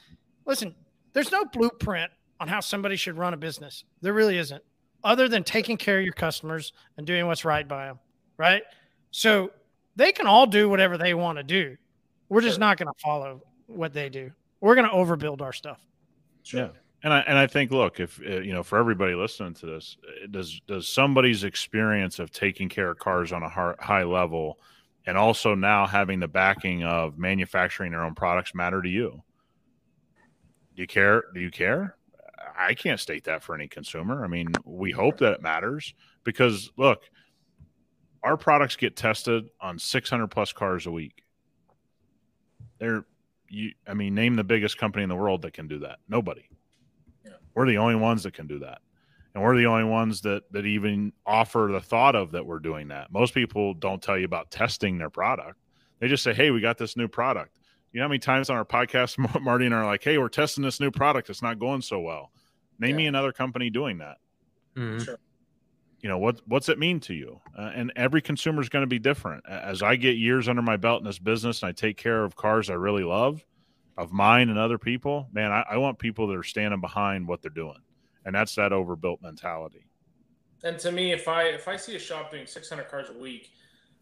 listen, there's no blueprint on how somebody should run a business. There really isn't, other than taking care of your customers and doing what's right by them. Right. So they can all do whatever they want to do. We're just sure. not going to follow what they do. We're going to overbuild our stuff. Sure. Yeah, and I and I think, look, if uh, you know, for everybody listening to this, does does somebody's experience of taking care of cars on a high level, and also now having the backing of manufacturing their own products matter to you? Do you care? Do you care? I can't state that for any consumer. I mean, we hope that it matters because, look, our products get tested on six hundred plus cars a week. They're, you, I mean, name the biggest company in the world that can do that. Nobody. Yeah. We're the only ones that can do that. And we're the only ones that, that even offer the thought of that we're doing that. Most people don't tell you about testing their product. They just say, hey, we got this new product. You know how many times on our podcast, Marty and I are like, hey, we're testing this new product. It's not going so well. Name yeah. me another company doing that. Mm-hmm. Sure. You know, what, what's it mean to you? Uh, and every consumer is going to be different. As I get years under my belt in this business and I take care of cars I really love, of mine and other people, man, I, I want people that are standing behind what they're doing. And that's that overbuilt mentality. And to me, if I if I see a shop doing six hundred cars a week,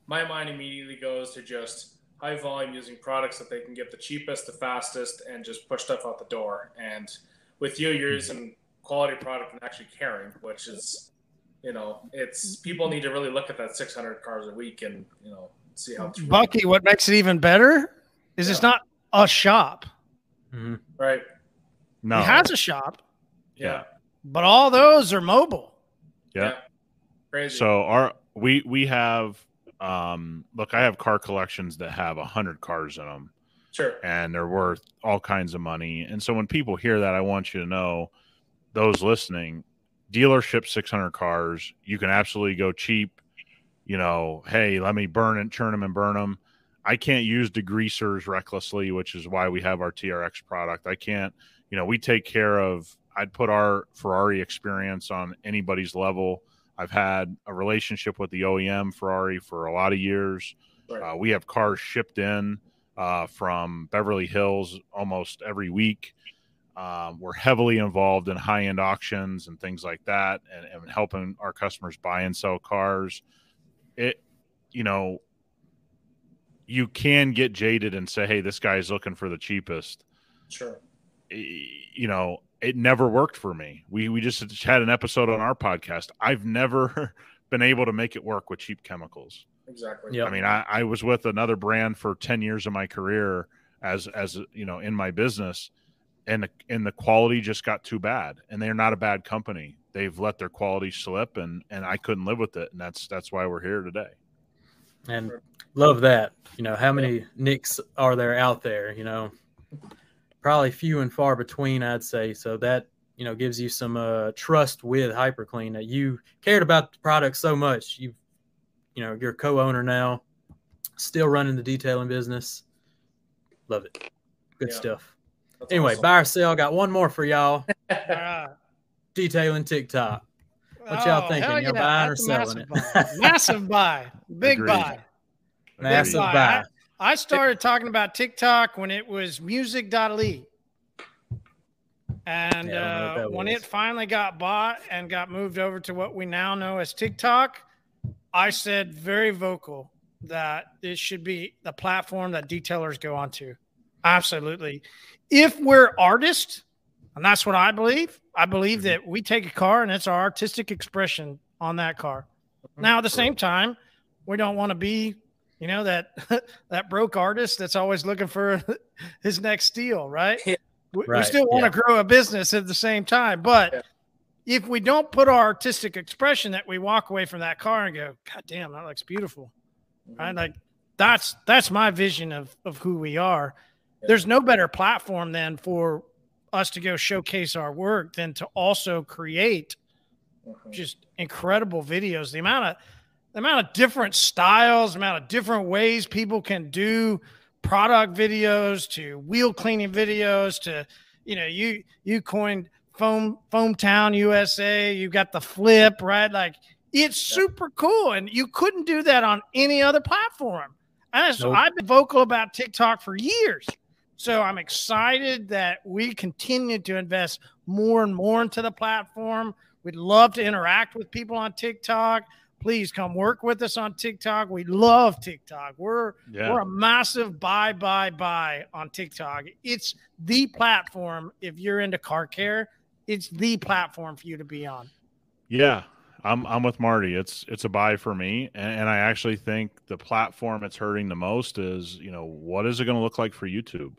my mind immediately goes to just high volume using products that they can get the cheapest, the fastest, and just push stuff out the door. And with you, you're using quality product and actually caring, which is... You know, it's people need to really look at that six hundred cars a week and, you know, see how. Bucky, really what makes it even better is yeah. it's not a shop. Mm-hmm. Right. No. It has a shop. Yeah. But all those are mobile. Yeah. yeah. Crazy. So our we we have, um, look, I have car collections that have one hundred cars in them. Sure. And they're worth all kinds of money. And so when people hear that, I want you to know, those listening, dealership six hundred cars, you can absolutely go cheap. You know, hey, let me burn and churn them and burn them. I can't use degreasers recklessly, which is why we have our T R X product. I can't, you know, we take care of, I'd put our Ferrari experience on anybody's level. I've had a relationship with the O E M Ferrari for a lot of years. Right. Uh, we have cars shipped in uh, from Beverly Hills almost every week. Um, we're heavily involved in high-end auctions and things like that, and, and helping our customers buy and sell cars. It, you know, you can get jaded and say, hey, this guy's looking for the cheapest. Sure. You know, it never worked for me. We we just had an episode on our podcast. I've never been able to make it work with cheap chemicals. Exactly. Yep. I mean, I, I was with another brand for ten years of my career as, as you know, in my business, and the, and the quality just got too bad. And they're not a bad company. They've let their quality slip, and, and I couldn't live with it. And that's, that's why we're here today. And love that. You know, how many yeah. Nicks are there out there? You know, probably few and far between, I'd say. So that, you know, gives you some uh, trust with hyperCLEAN that you cared about the product so much. You've, you know, you're a co-owner now, still running the detailing business. Love it. Good yeah. stuff. That's anyway, awesome. Buy or sell. Got one more for y'all. Detailing TikTok. What y'all oh, thinking? Y'all yeah. buying That's or selling massive it? Buy. Massive buy. Big Agreed. buy. Massive Big buy. buy. I, I started talking about TikTok when it was music dot l e. And yeah, uh, when was. it finally got bought and got moved over to what we now know as TikTok, I said very vocal that this should be the platform that detailers go onto. Absolutely. If we're artists, and that's what I believe, I believe mm-hmm. that we take a car and it's our artistic expression on that car. Mm-hmm. Now, at the same time, we don't want to be, you know, that that broke artist that's always looking for his next deal, right? Yeah. We, right. we still want yeah. to grow a business at the same time, but yeah. if we don't put our artistic expression, that we walk away from that car and go, God damn, that looks beautiful. Mm-hmm. Right? Like that's, that's my vision of, of who we are. Yeah. There's no better platform than for us to go showcase our work than to also create mm-hmm. just incredible videos. The amount of, the amount of different styles, the amount of different ways people can do product videos, to wheel cleaning videos, to, you know, you, you coined Foam Foam Town U S A. You got the flip, right? Like it's super cool, and you couldn't do that on any other platform. And so nope. I've been vocal about TikTok for years, so I'm excited that we continue to invest more and more into the platform. We'd love to interact with people on TikTok. Please come work with us on TikTok. We love TikTok. We're yeah. we're a massive buy, buy, buy on TikTok. It's the platform if you're into car care. It's the platform for you to be on. Yeah, I'm I'm with Marty. It's it's a buy for me, and, and I actually think the platform it's hurting the most is, you know, what is it going to look like for YouTube?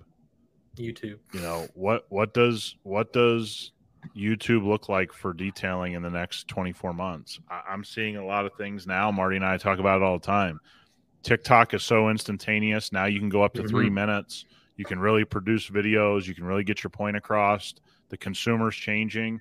YouTube. You know, what what does what does YouTube look like for detailing in the next twenty-four months? I, I'm seeing a lot of things now. Marty and I talk about it all the time. TikTok is so instantaneous now. You can go up to mm-hmm. three minutes. You can really produce videos. You can really get your point across. The consumer's changing.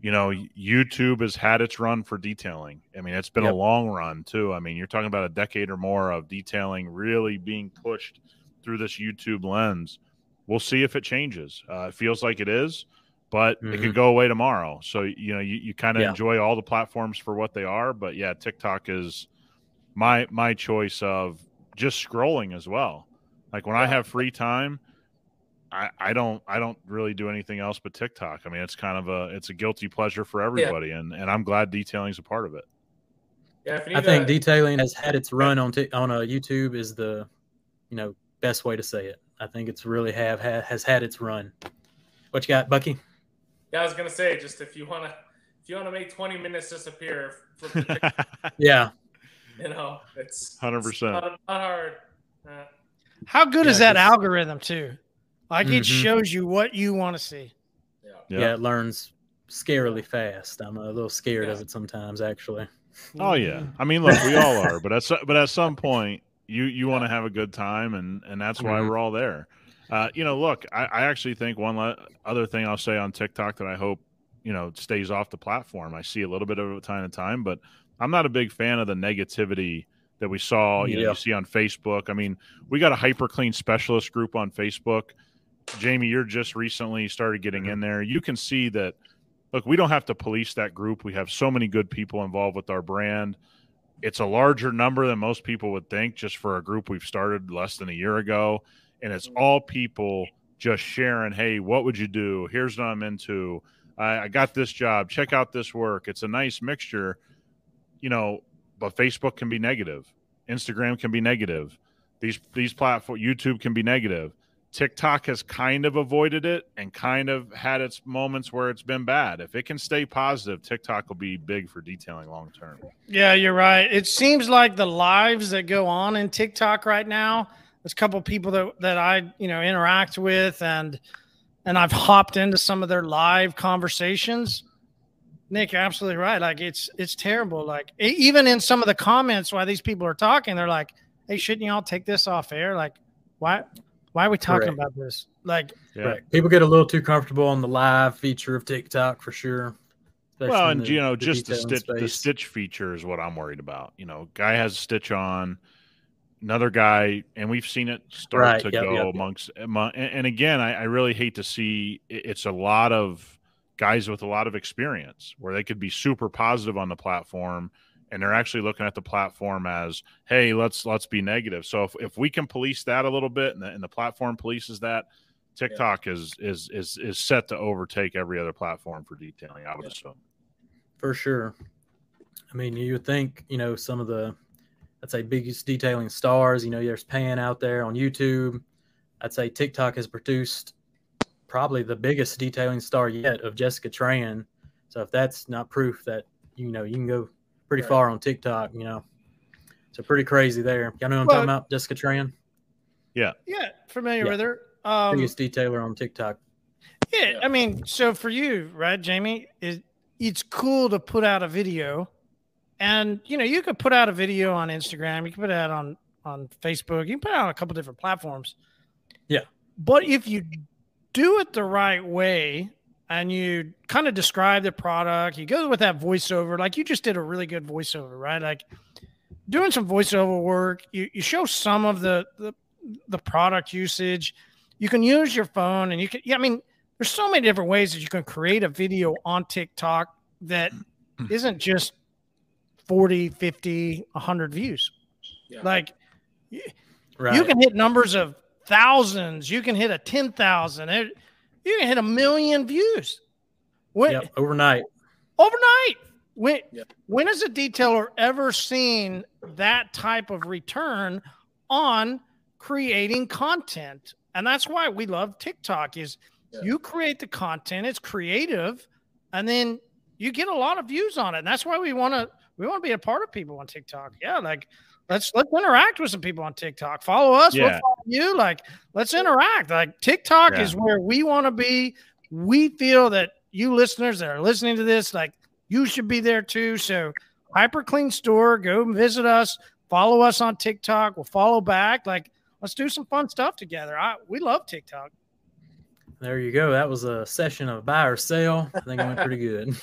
You know, YouTube has had its run for detailing. I mean, it's been yep. a long run, too. I mean, you're talking about a decade or more of detailing really being pushed through this YouTube lens. We'll see if it changes. Uh, it feels like it is, but mm-hmm. it could go away tomorrow. So, you know, you, you kind of yeah. enjoy all the platforms for what they are. But, yeah, TikTok is my my choice of just scrolling as well. Like when yeah. I have free time, I, I don't I don't really do anything else but TikTok. I mean, it's kind of a it's a guilty pleasure for everybody, yeah. and, and I'm glad detailing is a part of it. Yeah, if you I think a, detailing has had its run on t- on uh, YouTube is the you know best way to say it. I think it's really have ha- has had its run. What you got, Bucky? Yeah, I was gonna say just if you wanna if you wanna make twenty minutes disappear. yeah, you know it's one hundred percent It's not, not hard. Uh, How good yeah, is that algorithm too? Like it mm-hmm. shows you what you want to see. Yeah. yeah, yeah, it learns scarily fast. I'm a little scared yeah. of it sometimes, actually. Oh yeah, I mean, look, we all are, but at but at some point, you you yeah. want to have a good time, and and that's why mm-hmm. we're all there. Uh, you know, look, I, I actually think one le- other thing I'll say on TikTok that I hope you know stays off the platform. I see a little bit of it time to time, but I'm not a big fan of the negativity that we saw. You yeah. know, you see on Facebook. I mean, we got a hyperCLEAN specialist group on Facebook. Jamie, you're just recently started getting in there. You can see that, look, we don't have to police that group. We have so many good people involved with our brand. It's a larger number than most people would think just for a group we've started less than a year ago. And it's all people just sharing, hey, what would you do? Here's what I'm into. I, I got this job. Check out this work. It's a nice mixture, you know, but Facebook can be negative. Instagram can be negative. These, these platforms, YouTube can be negative. TikTok has kind of avoided it and kind of had its moments where it's been bad. If it can stay positive, TikTok will be big for detailing long term. Yeah, you're right. It seems like the lives that go on in TikTok right now, there's a couple of people that, that I, you know, interact with, and and I've hopped into some of their live conversations. Nick, you're absolutely right. Like, it's it's terrible. Like, even in some of the comments while these people are talking, they're like, hey, shouldn't y'all take this off air? Like, why Why are we talking Correct. about this? Like, yeah. people get a little too comfortable on the live feature of TikTok for sure. Well, and the, you know, the just the stitch, the stitch feature is what I'm worried about. You know, guy has a stitch on, another guy, and we've seen it start right. to yep, go yep, amongst. Yep. Among, and again, I, I really hate to see. It's a lot of guys with a lot of experience where they could be super positive on the platform, and they're actually looking at the platform as, hey, let's let's be negative. So if, if we can police that a little bit, and the, and the platform polices that, TikTok yeah. is is is is set to overtake every other platform for detailing, I would yeah. assume. For sure. I mean, you would think, you know, some of the, I'd say, biggest detailing stars, you know, there's Pan out there on YouTube. I'd say TikTok has produced probably the biggest detailing star yet of Jessica Tran. So if that's not proof that, you know, you can go pretty right. far on TikTok, you know. So pretty crazy there. Y'all know what I'm well, talking about, Jessica Tran? Yeah. Yeah, familiar yeah. with her. Um, biggest detailer on TikTok. Yeah, yeah, I mean, so for you, right, Jamie, it, it's cool to put out a video. And, you know, you could put out a video on Instagram. You can put it out on, on Facebook. You can put it out on a couple different platforms. Yeah. But if you do it the right way, and you kind of describe the product, you go with that voiceover, like you just did a really good voiceover, right? Like doing some voiceover work, you, you show some of the, the the product usage. You can use your phone, and you can, yeah, I mean, there's so many different ways that you can create a video on TikTok that isn't just forty, fifty, one hundred views. Yeah. Like right. you can hit numbers of thousands. You can hit a ten thousand. You can hit a million views. When, yep, overnight. Overnight. When, yep. when has a detailer ever seen that type of return on creating content? And that's why we love TikTok is yep. you create the content, it's creative, and then you get a lot of views on it. And that's why we want to we want to be a part of people on TikTok. Yeah, like let's let's interact with some people on TikTok. Follow us. Yeah. We'll follow you. Like, let's interact. Like, TikTok yeah. is where we want to be. We feel that you listeners that are listening to this, like, you should be there too. So, hyperCLEAN store, go visit us. Follow us on TikTok. We'll follow back. Like, let's do some fun stuff together. I we love TikTok. There you go. That was a session of buy or sell. I think it went pretty good.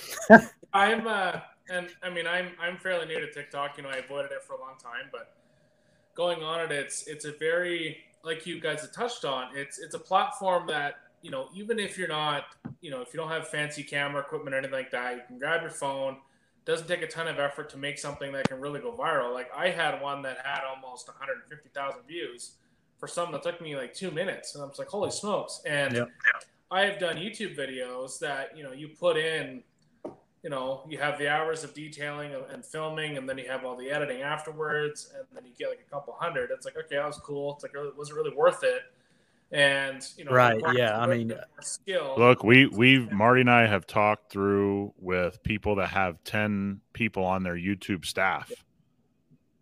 I'm. Uh... And I mean, I'm I'm fairly new to TikTok. You know, I avoided it for a long time, but going on it, it's it's a very, like you guys have touched on, it's it's a platform that, you know, even if you're not, you know, if you don't have fancy camera equipment or anything like that, you can grab your phone. It doesn't take a ton of effort to make something that can really go viral. Like, I had one that had almost one hundred fifty thousand views for something that took me like two minutes, and I was like, holy smokes! And yeah. I have done YouTube videos that, you know, you put in. You know, you have the hours of detailing and filming, and then you have all the editing afterwards, and then you get like a couple hundred. It's like, okay, that was cool. It's like, really, was it really worth it? And, you know, right. Yeah. I mean, skill. Look, we, we've, Marty and I have talked through with people that have ten people on their YouTube staff.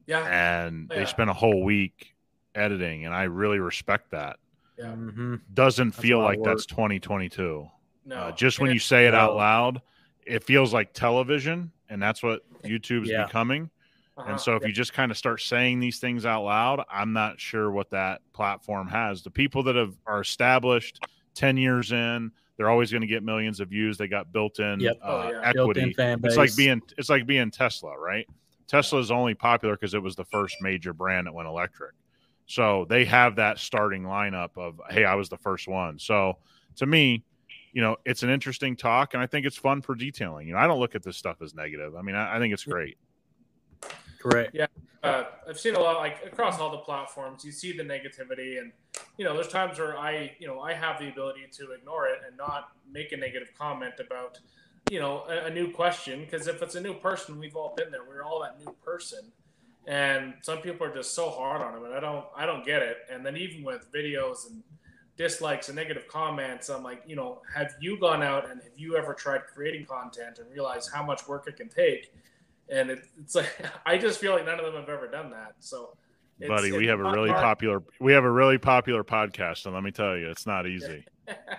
Yeah. And yeah. they spend a whole week editing, and I really respect that. Yeah. Mm-hmm. Doesn't that's feel like that's twenty twenty-two. No. Uh, just when you say it no. out loud. It feels like television, and that's what YouTube's yeah. becoming. Uh-huh. And so if yeah. you just kind of start saying these things out loud, I'm not sure what that platform has. The people that have are established ten years in, they're always going to get millions of views. They got built-in yep. uh, oh, yeah. equity. Built-in fan base. It's like being it's like being Tesla, right? Tesla's only popular because it was the first major brand that went electric. So they have that starting lineup of, hey, I was the first one. So to me, you know, it's an interesting talk, and I think it's fun for detailing. You know, I don't look at this stuff as negative. I mean, I, I think it's great. Correct. Yeah. Uh, I've seen a lot, like, across all the platforms, you see the negativity, and, you know, there's times where I, you know, I have the ability to ignore it and not make a negative comment about, you know, a, a new question. Because if it's a new person, we've all been there. We're all that new person. And some people are just so hard on them, and I don't, I don't get it. And then even with videos and dislikes and negative comments, I'm like, you know, have you gone out and have you ever tried creating content and realized how much work it can take? And it, it's like, I just feel like none of them have ever done that. So, it's, buddy, it's we have a really hard. popular, we have a really popular podcast, and let me tell you, it's not easy.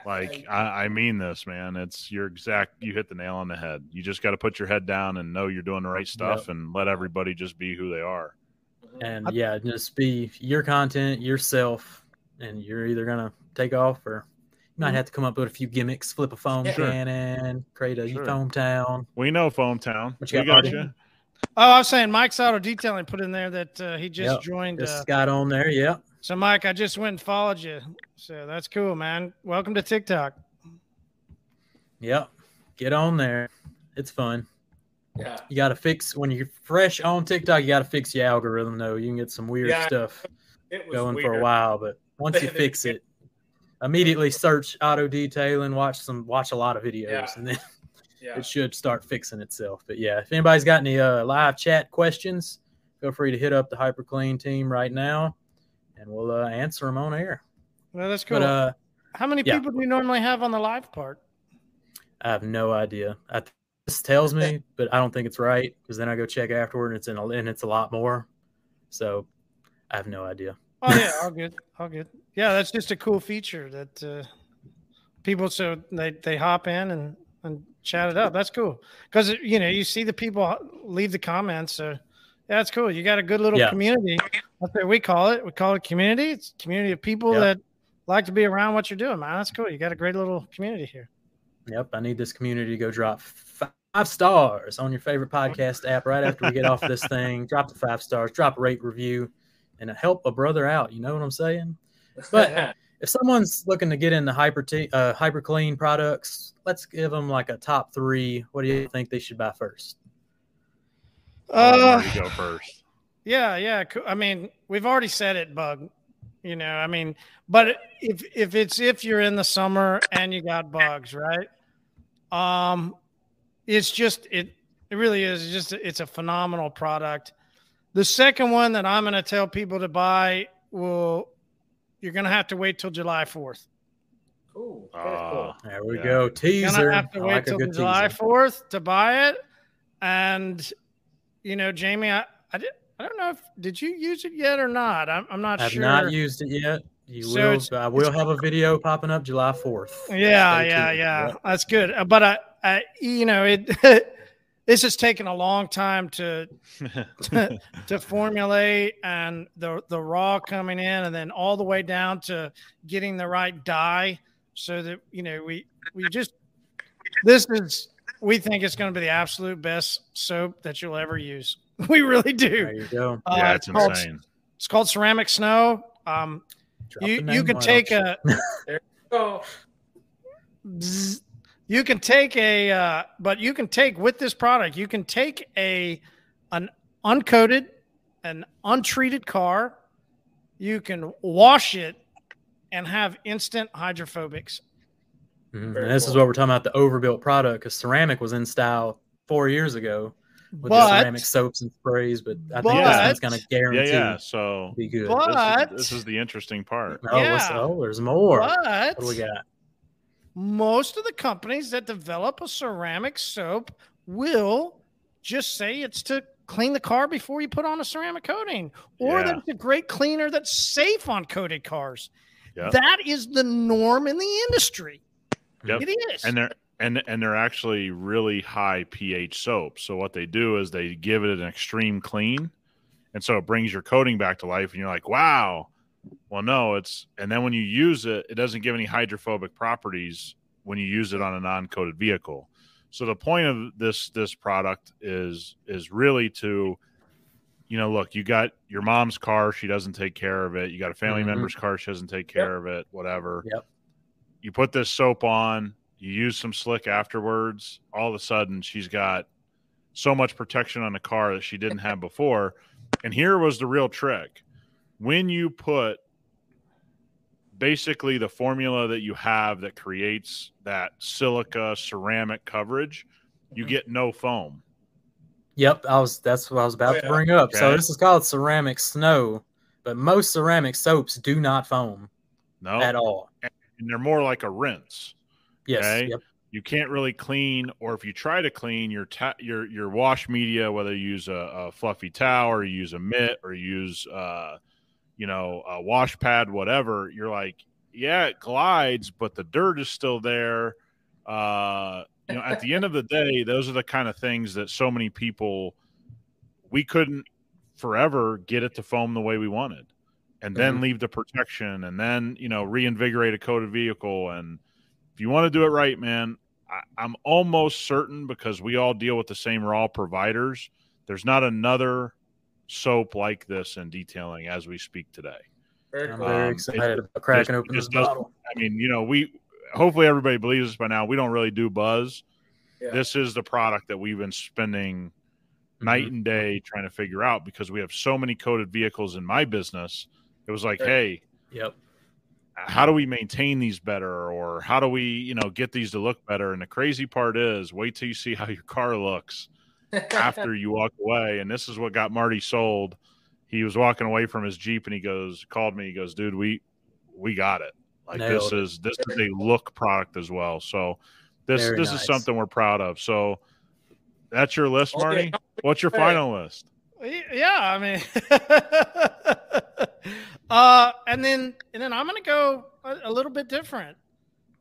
Like, I, I mean this, man. It's your exact, you hit the nail on the head. You just got to put your head down and know you're doing the right stuff, yep. and let everybody just be who they are. And I, yeah, just be your content, yourself, and you're either going to take off or you might have to come up with a few gimmicks, flip a foam sure. cannon, create a sure. foam town. We know foam town. What you we got, got you. Oh, I was saying Mike's Auto Detailing put in there that uh, he just yep. joined. Just uh, got on there, yeah. So, Mike, I just went and followed you. So that's cool, man. Welcome to TikTok. Yep. Get on there. It's fun. Yeah. You got to fix, when you're fresh on TikTok, you got to fix your algorithm, though. You can get some weird yeah, stuff it was going weird. for a while. But once you fix it, immediately search auto detailing, watch some, watch a lot of videos, yeah. and then yeah. it should start fixing itself. But yeah, if anybody's got any uh, live chat questions, feel free to hit up the HyperCLEAN team right now, and we'll uh, answer them on air. Well, that's cool. But, uh, how many yeah. people do you normally have on the live part? I have no idea. I th- This tells me, but I don't think it's right, because then I go check afterward and it's in a, and it's a lot more. So I have no idea. Oh yeah, all good, all good. Yeah, that's just a cool feature that uh, people so they, they hop in and, and chat it up. That's cool, because you know you see the people leave the comments. So yeah, that's cool. You got a good little yeah. community. That's what we call it. We call it community. It's a community of people yeah. that like to be around what you're doing, man. That's cool. You got a great little community here. Yep, I need this community to go drop five stars on your favorite podcast app right after we get off this thing. Drop the five stars, drop a rate, review, and help a brother out. You know what I'm saying? But if someone's looking to get into hyper te- uh, HyperCLEAN products, let's give them like a top three. What do you think they should buy first? Uh, where do you go first? Yeah, yeah. I mean, we've already said it, Bug. You know, I mean, but if if it's if you're in the summer and you got bugs, right? Um, it's just it it really is it's just it's a phenomenal product. The second one that I'm going to tell people to buy will you're going to have to wait till July fourth. Ooh, uh, cool. There we yeah. go. Teaser. You're going to have to wait like till July fourth to buy it. And you know, Jamie, I I did. I don't know if did you use it yet or not. I'm, I'm not I've sure. I've not used it yet. You so will. It's, I will it's, have a video popping up July fourth. Yeah, Stay yeah, tuned. yeah. Yep. That's good. But I, I you know, it this has taken a long time to, to to formulate, and the the raw coming in, and then all the way down to getting the right dye, so that you know we we just this is we think it's going to be the absolute best soap that you'll ever use. We really do. There you go. Uh, yeah, it's, it's insane. Called, it's called Ceramic Snow. Um, you you can take a there you go. You can take a uh, but you can take with this product. You can take a an uncoated, an untreated car. You can wash it and have instant hydrophobics. Mm-hmm. And this cool. is what we're talking about, the overbuilt product, because ceramic was in style four years ago. With but, the ceramic soaps and sprays, but I but, think this one's going to guarantee yeah, yeah. So, be good. But, this, is, this is the interesting part. Oh, yeah. oh there's more. But, what do we got? Most of the companies that develop a ceramic soap will just say it's to clean the car before you put on a ceramic coating, or yeah. that it's a great cleaner that's safe on coated cars. Yep. That is the norm in the industry. Yep. It is. And they're And and they're actually really high pH soaps. So what they do is they give it an extreme clean, and so it brings your coating back to life. And you're like, wow. Well, no, it's and then when you use it, it doesn't give any hydrophobic properties when you use it on a non-coated vehicle. So the point of this this product is is really to, you know, look, you got your mom's car, she doesn't take care of it. You got a family mm-hmm. member's car, she doesn't take care yep. of it. Whatever. Yep. You put this soap on. You use some Slick afterwards. All of a sudden, she's got so much protection on the car that she didn't have before. And here was the real trick. When you put basically the formula that you have that creates that silica ceramic coverage, you get no foam. Yep, I was. That's what I was about yeah. to bring up. Okay. So this is called Ceramic Snow, but most ceramic soaps do not foam. No, at all. And they're more like a rinse. Yes. Okay? Yep. You can't really clean, or if you try to clean your ta- your your wash media, whether you use a, a fluffy towel or you use a mitt or you use uh, you know, a wash pad, whatever, you're like, yeah, it glides, but the dirt is still there. Uh, you know, at the end of the day, those are the kind of things that so many people, we couldn't forever get it to foam the way we wanted, and then mm-hmm. leave the protection, and then, you know, reinvigorate a coated vehicle. And if you want to do it right, man, I, I'm almost certain, because we all deal with the same raw providers, there's not another soap like this in detailing as we speak today. Very, um, very excited about cracking open this bottle. I mean, you know, we hopefully everybody believes us by now. We don't really do buzz. Yeah. This is the product that we've been spending mm-hmm. night and day trying to figure out, because we have so many coated vehicles in my business. It was like, yeah. hey, yep. how do we maintain these better, or how do we, you know, get these to look better? And the crazy part is, wait till you see how your car looks after you walk away. And this is what got Marty sold. He was walking away from his Jeep and he goes, called me, he goes, dude, we, we got it. Like Nailed. this is, this is a look product as well. So this, Very this nice. is something we're proud of. So that's your list, Marty. Okay. What's your final list? Yeah. I mean, Uh, and then, and then I'm going to go a, a little bit different.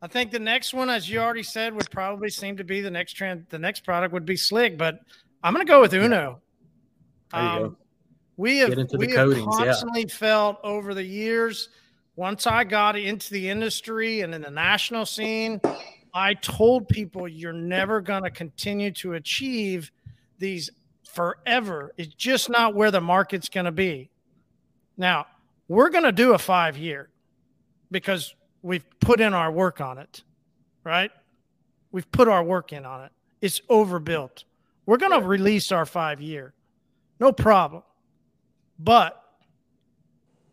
I think the next one, as you already said, would probably seem to be the next trend. The next product would be Slick, but I'm going to go with Uno. There you um, go. we have, we coatings, have constantly yeah. felt over the years. Once I got into the industry and in the national scene, I told people, you're never going to continue to achieve these forever. It's just not where the market's going to be. Now, we're going to do a five-year because we've put in our work on it, right? We've put our work in on it. It's overbuilt. We're going to release our five-year. No problem. But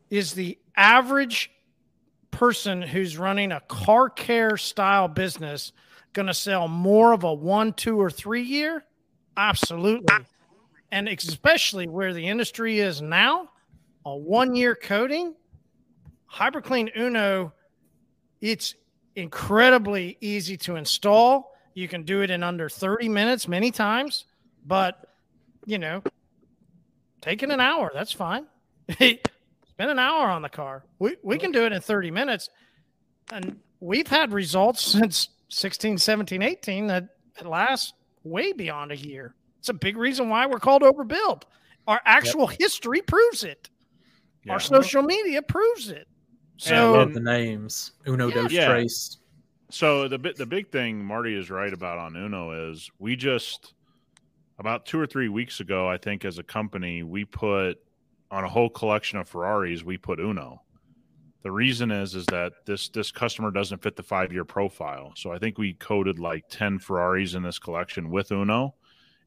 is the average person who's running a car care style business going to sell more of a one, two, or three-year? Absolutely. And especially where the industry is now, a one-year coating, hyperCLEAN Uno, it's incredibly easy to install. You can do it in under thirty minutes many times, but, you know, taking an hour, that's fine. Spend an hour on the car. We we can do it in thirty minutes. And we've had results since sixteen, seventeen, eighteen that last way beyond a year. It's a big reason why we're called overbuild. Our actual yep. history proves it. Yeah. Our social media proves it. So and I love the names. Uno yeah. Dos yeah. Tres. So the the big thing Marty is right about on Uno is, we just, about two or three weeks ago, I think, as a company, we put on a whole collection of Ferraris, we put Uno. The reason is is that this this customer doesn't fit the five-year profile. So I think we coated like ten Ferraris in this collection with Uno.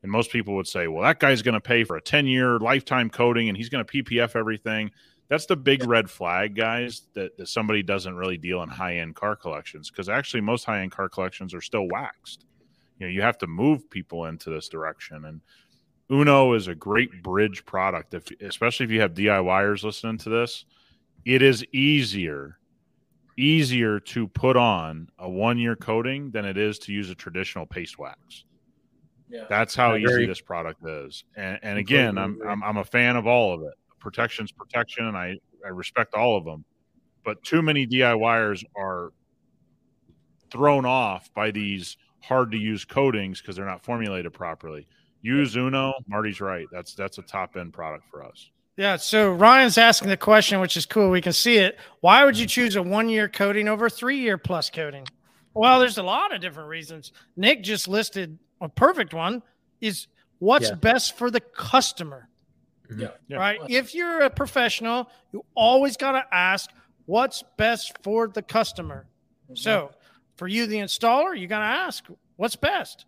And most people would say, well, that guy's going to pay for a ten-year lifetime coating and he's going to P P F everything. That's the big red flag, guys, that, that somebody doesn't really deal in high-end car collections, because actually most high-end car collections are still waxed. You know, you have to move people into this direction. And Uno is a great bridge product, if, especially if you have DIYers listening to this. It is easier, easier to put on a one-year coating than it is to use a traditional paste wax. Yeah. That's how easy this product is. And, and again, I'm, I'm I'm a fan of all of it. Protection's protection, and I, I respect all of them. But too many DIYers are thrown off by these hard-to-use coatings because they're not formulated properly. Use Uno. Marty's right. That's, that's a top-end product for us. Yeah, so Ryan's asking the question, which is cool. We can see it. Why would you choose a one-year coating over a three-year-plus coating? Well, there's a lot of different reasons. Nick just listed a perfect one, is what's yeah. best for the customer, yeah. Yeah. right? If you're a professional, you always got to ask what's best for the customer. Mm-hmm. So for you, the installer, you got to ask what's best,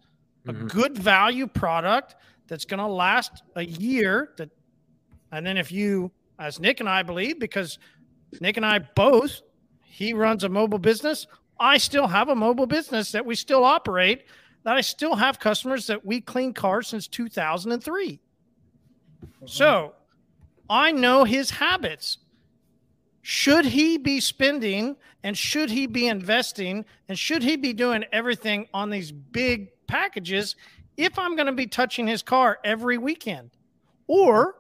mm-hmm. a good value product that's going to last a year. That, and then if you, as Nick and I believe, because Nick and I both, he runs a mobile business. I still have a mobile business that we still operate, that I still have customers that we clean cars since two thousand three. Mm-hmm. So I know his habits. should he be spending and should he be investing and should he be doing everything on these big packages if I'm going to be touching his car every weekend? Or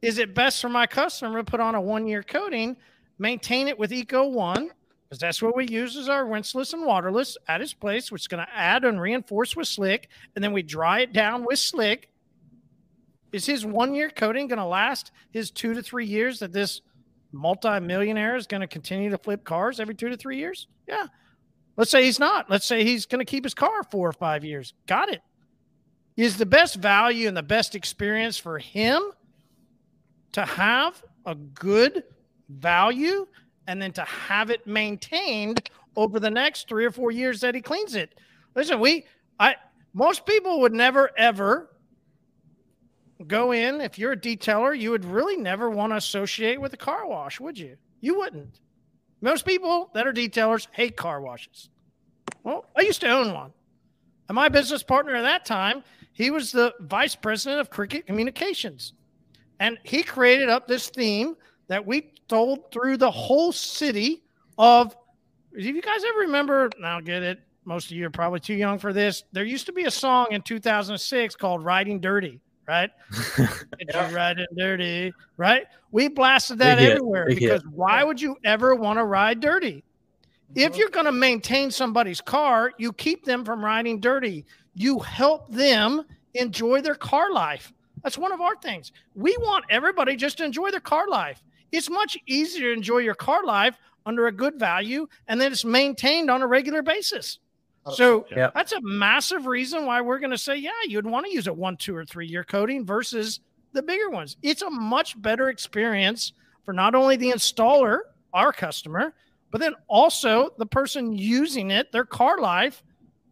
is it best for my customer to put on a one-year coating, maintain it with Eco One, because that's what we use as our rinseless and waterless at his place, which is going to add and reinforce with Slick, and then we dry it down with Slick. Is his one-year coating going to last his two to three years that this multi-millionaire is going to continue to flip cars every two to three years? Yeah. Let's say he's not. Let's say he's going to keep his car four or five years. Got it. Is the best value and the best experience for him to have a good value and then to have it maintained over the next three or four years that he cleans it? Listen, we, I, most people would never, ever go in. If you're a detailer, you would really never want to associate with a car wash, would you? You wouldn't. Most people that are detailers hate car washes. Well, I used to own one. And my business partner at that time, he was the vice president of Cricket Communications. And he created up this theme that we told through the whole city of, if you guys ever remember, now get it, most of you are probably too young for this. There used to be a song in two thousand six called Riding Dirty. Right? Yeah. You're riding dirty, right? We blasted that Big everywhere hit. Because why would you ever want to ride dirty? If you're going to maintain somebody's car, you keep them from riding dirty. You help them enjoy their car life. That's one of our things. We want everybody just to enjoy their car life. It's much easier to enjoy your car life under a good value, and then it's maintained on a regular basis. So yep. That's a massive reason why we're going to say, yeah, you'd want to use a one, two, or three-year coating versus the bigger ones. It's a much better experience for not only the installer, our customer, but then also the person using it, their car life,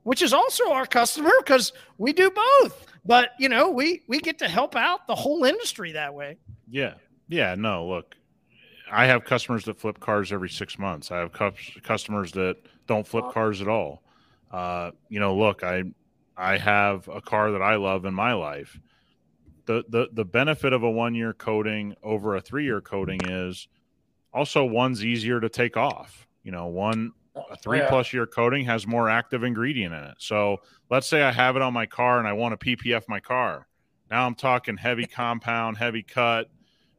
which is also our customer because we do both. But, you know, we, we get to help out the whole industry that way. Yeah. Yeah, no, look. I have customers that flip cars every six months. I have cu- customers that don't flip cars at all. Uh, you know, look, I, I have a car that I love in my life. The, the, the benefit of a one-year coating over a three-year coating is also one's easier to take off. You know, one, a three plus year coating has more active ingredient in it. So let's say I have it on my car and I want to P P F my car. Now I'm talking heavy compound, heavy cut,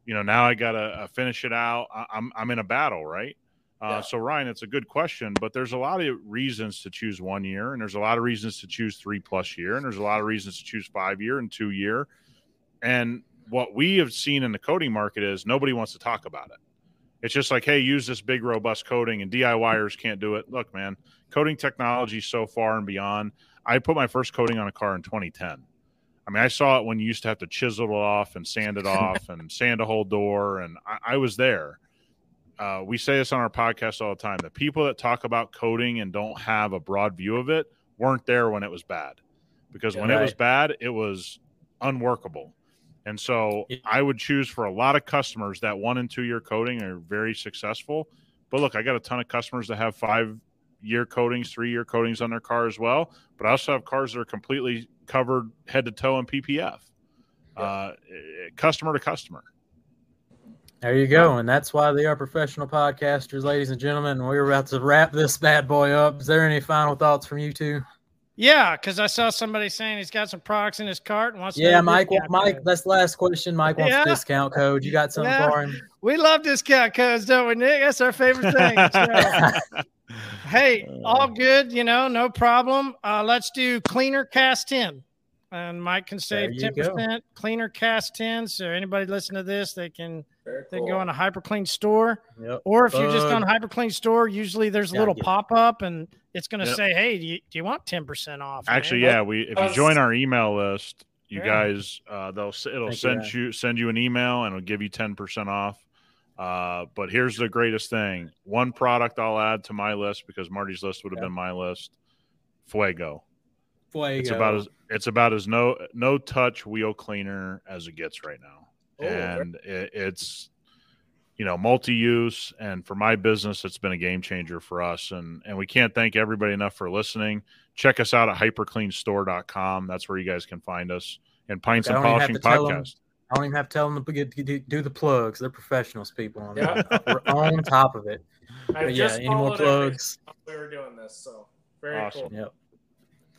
you know, now I got to finish it out. I, I'm, I'm in a battle, right? Uh, yeah. So, Ryan, it's a good question, but there's a lot of reasons to choose one year, and there's a lot of reasons to choose three plus year, and there's a lot of reasons to choose five year and two year. And what we have seen in the coating market is nobody wants to talk about it. It's just like, hey, use this big, robust coating, and DIYers can't do it. Look, man, coating technology so far and beyond. I put my first coating on a car in twenty ten. I mean, I saw it when you used to have to chisel it off and sand it off and sand a whole door, and I, I was there. Uh, we say this on our podcast all the time. The people that talk about coating and don't have a broad view of it weren't there when it was bad. Because yeah, when right. it was bad, it was unworkable. And so yeah. I would choose for a lot of customers that one and two-year coating are very successful. But, look, I got a ton of customers that have five-year coatings, three-year coatings on their car as well. But I also have cars that are completely covered head-to-toe in P P F, yeah. uh, customer to customer. There you go, and that's why they are professional podcasters, ladies and gentlemen, and we're about to wrap this bad boy up. Is there any final thoughts from you two? Yeah, because I saw somebody saying he's got some products in his cart and wants yeah, to... Yeah, Mike, Mike, code. That's the last question. Mike wants yeah. a discount code. You got something yeah. for him? We love discount codes, don't we, Nick? That's our favorite thing. So, hey, all good, you know, no problem. Uh, let's do Cleaner Cast ten. And Mike can save ten percent, Cleaner Cast ten. So anybody listen to this, they can cool. they can go on a HyperCLEAN store. Yep. Or if Bug. You're just on HyperCLEAN store, usually there's a little yeah, pop-up, and it's going to yep. say, hey, do you, do you want ten percent off? Actually, man? yeah. we If you join our email list, you yeah. guys, uh, they'll it'll Thank send you, you send you an email, and it'll give you ten percent off. Uh, but here's the greatest thing. One product I'll add to my list, because Marty's list would have yep. been my list, Fuego. Fuego. It's about as it's about as no no touch wheel cleaner as it gets right now, oh, and it, it's you know multi use. And for my business, it's been a game changer for us. And and we can't thank everybody enough for listening. Check us out at hyper clean store dot com. That's where you guys can find us. And Pints and Polishing Podcast. I don't even have to tell them to do the plugs. They're professionals, people. Yeah. We're on top of it. But yeah, any more plugs? We were doing this, so very awesome. Cool. Yep.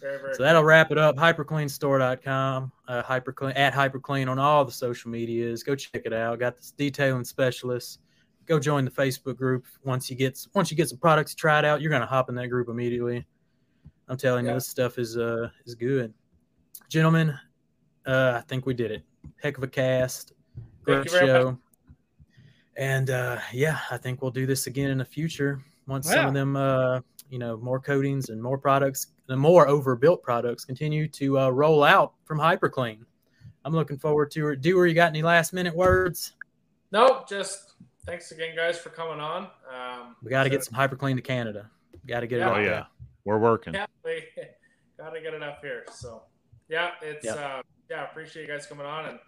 Very, very so cool. That'll wrap it up. hyper clean store dot com, uh, hyperclean, at hyperclean on all the social medias. Go check it out. Got this detailing specialist. Go join the Facebook group. Once you get once you get some products tried out, you're gonna hop in that group immediately. I'm telling yeah. you, this stuff is uh is good. Gentlemen, uh, I think we did it. Heck of a cast, great show, and uh, yeah, I think we'll do this again in the future once yeah. some of them, uh, you know, more coatings and more products, the more overbuilt products continue to uh, roll out from hyperCLEAN. I'm looking forward to it. Dewar, you got any last minute words? Nope, just thanks again, guys, for coming on. Um, we got to so, get some hyperCLEAN to Canada. Got to get yeah, it. Oh yeah, there. We're working. Yeah, we got to get it up here. So yeah, it's. Yeah. Uh, Yeah, appreciate you guys coming on, and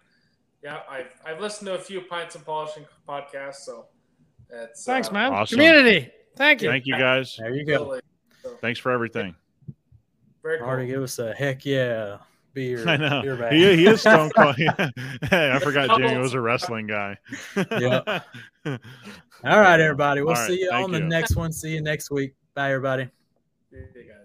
yeah, I've I've listened to a few Pints and Polishing podcasts, so it's thanks, uh, man. Awesome. Community, thank you, thank you guys. There you go. So, thanks for everything. Very cool. Already give us a heck yeah beer. I know beer he, he is Stone Cold. Hey, I forgot Jimmy was a wrestling guy. Yeah. All right, everybody. We'll All see right, you on you. the next one. See you next week. Bye, everybody. See you guys.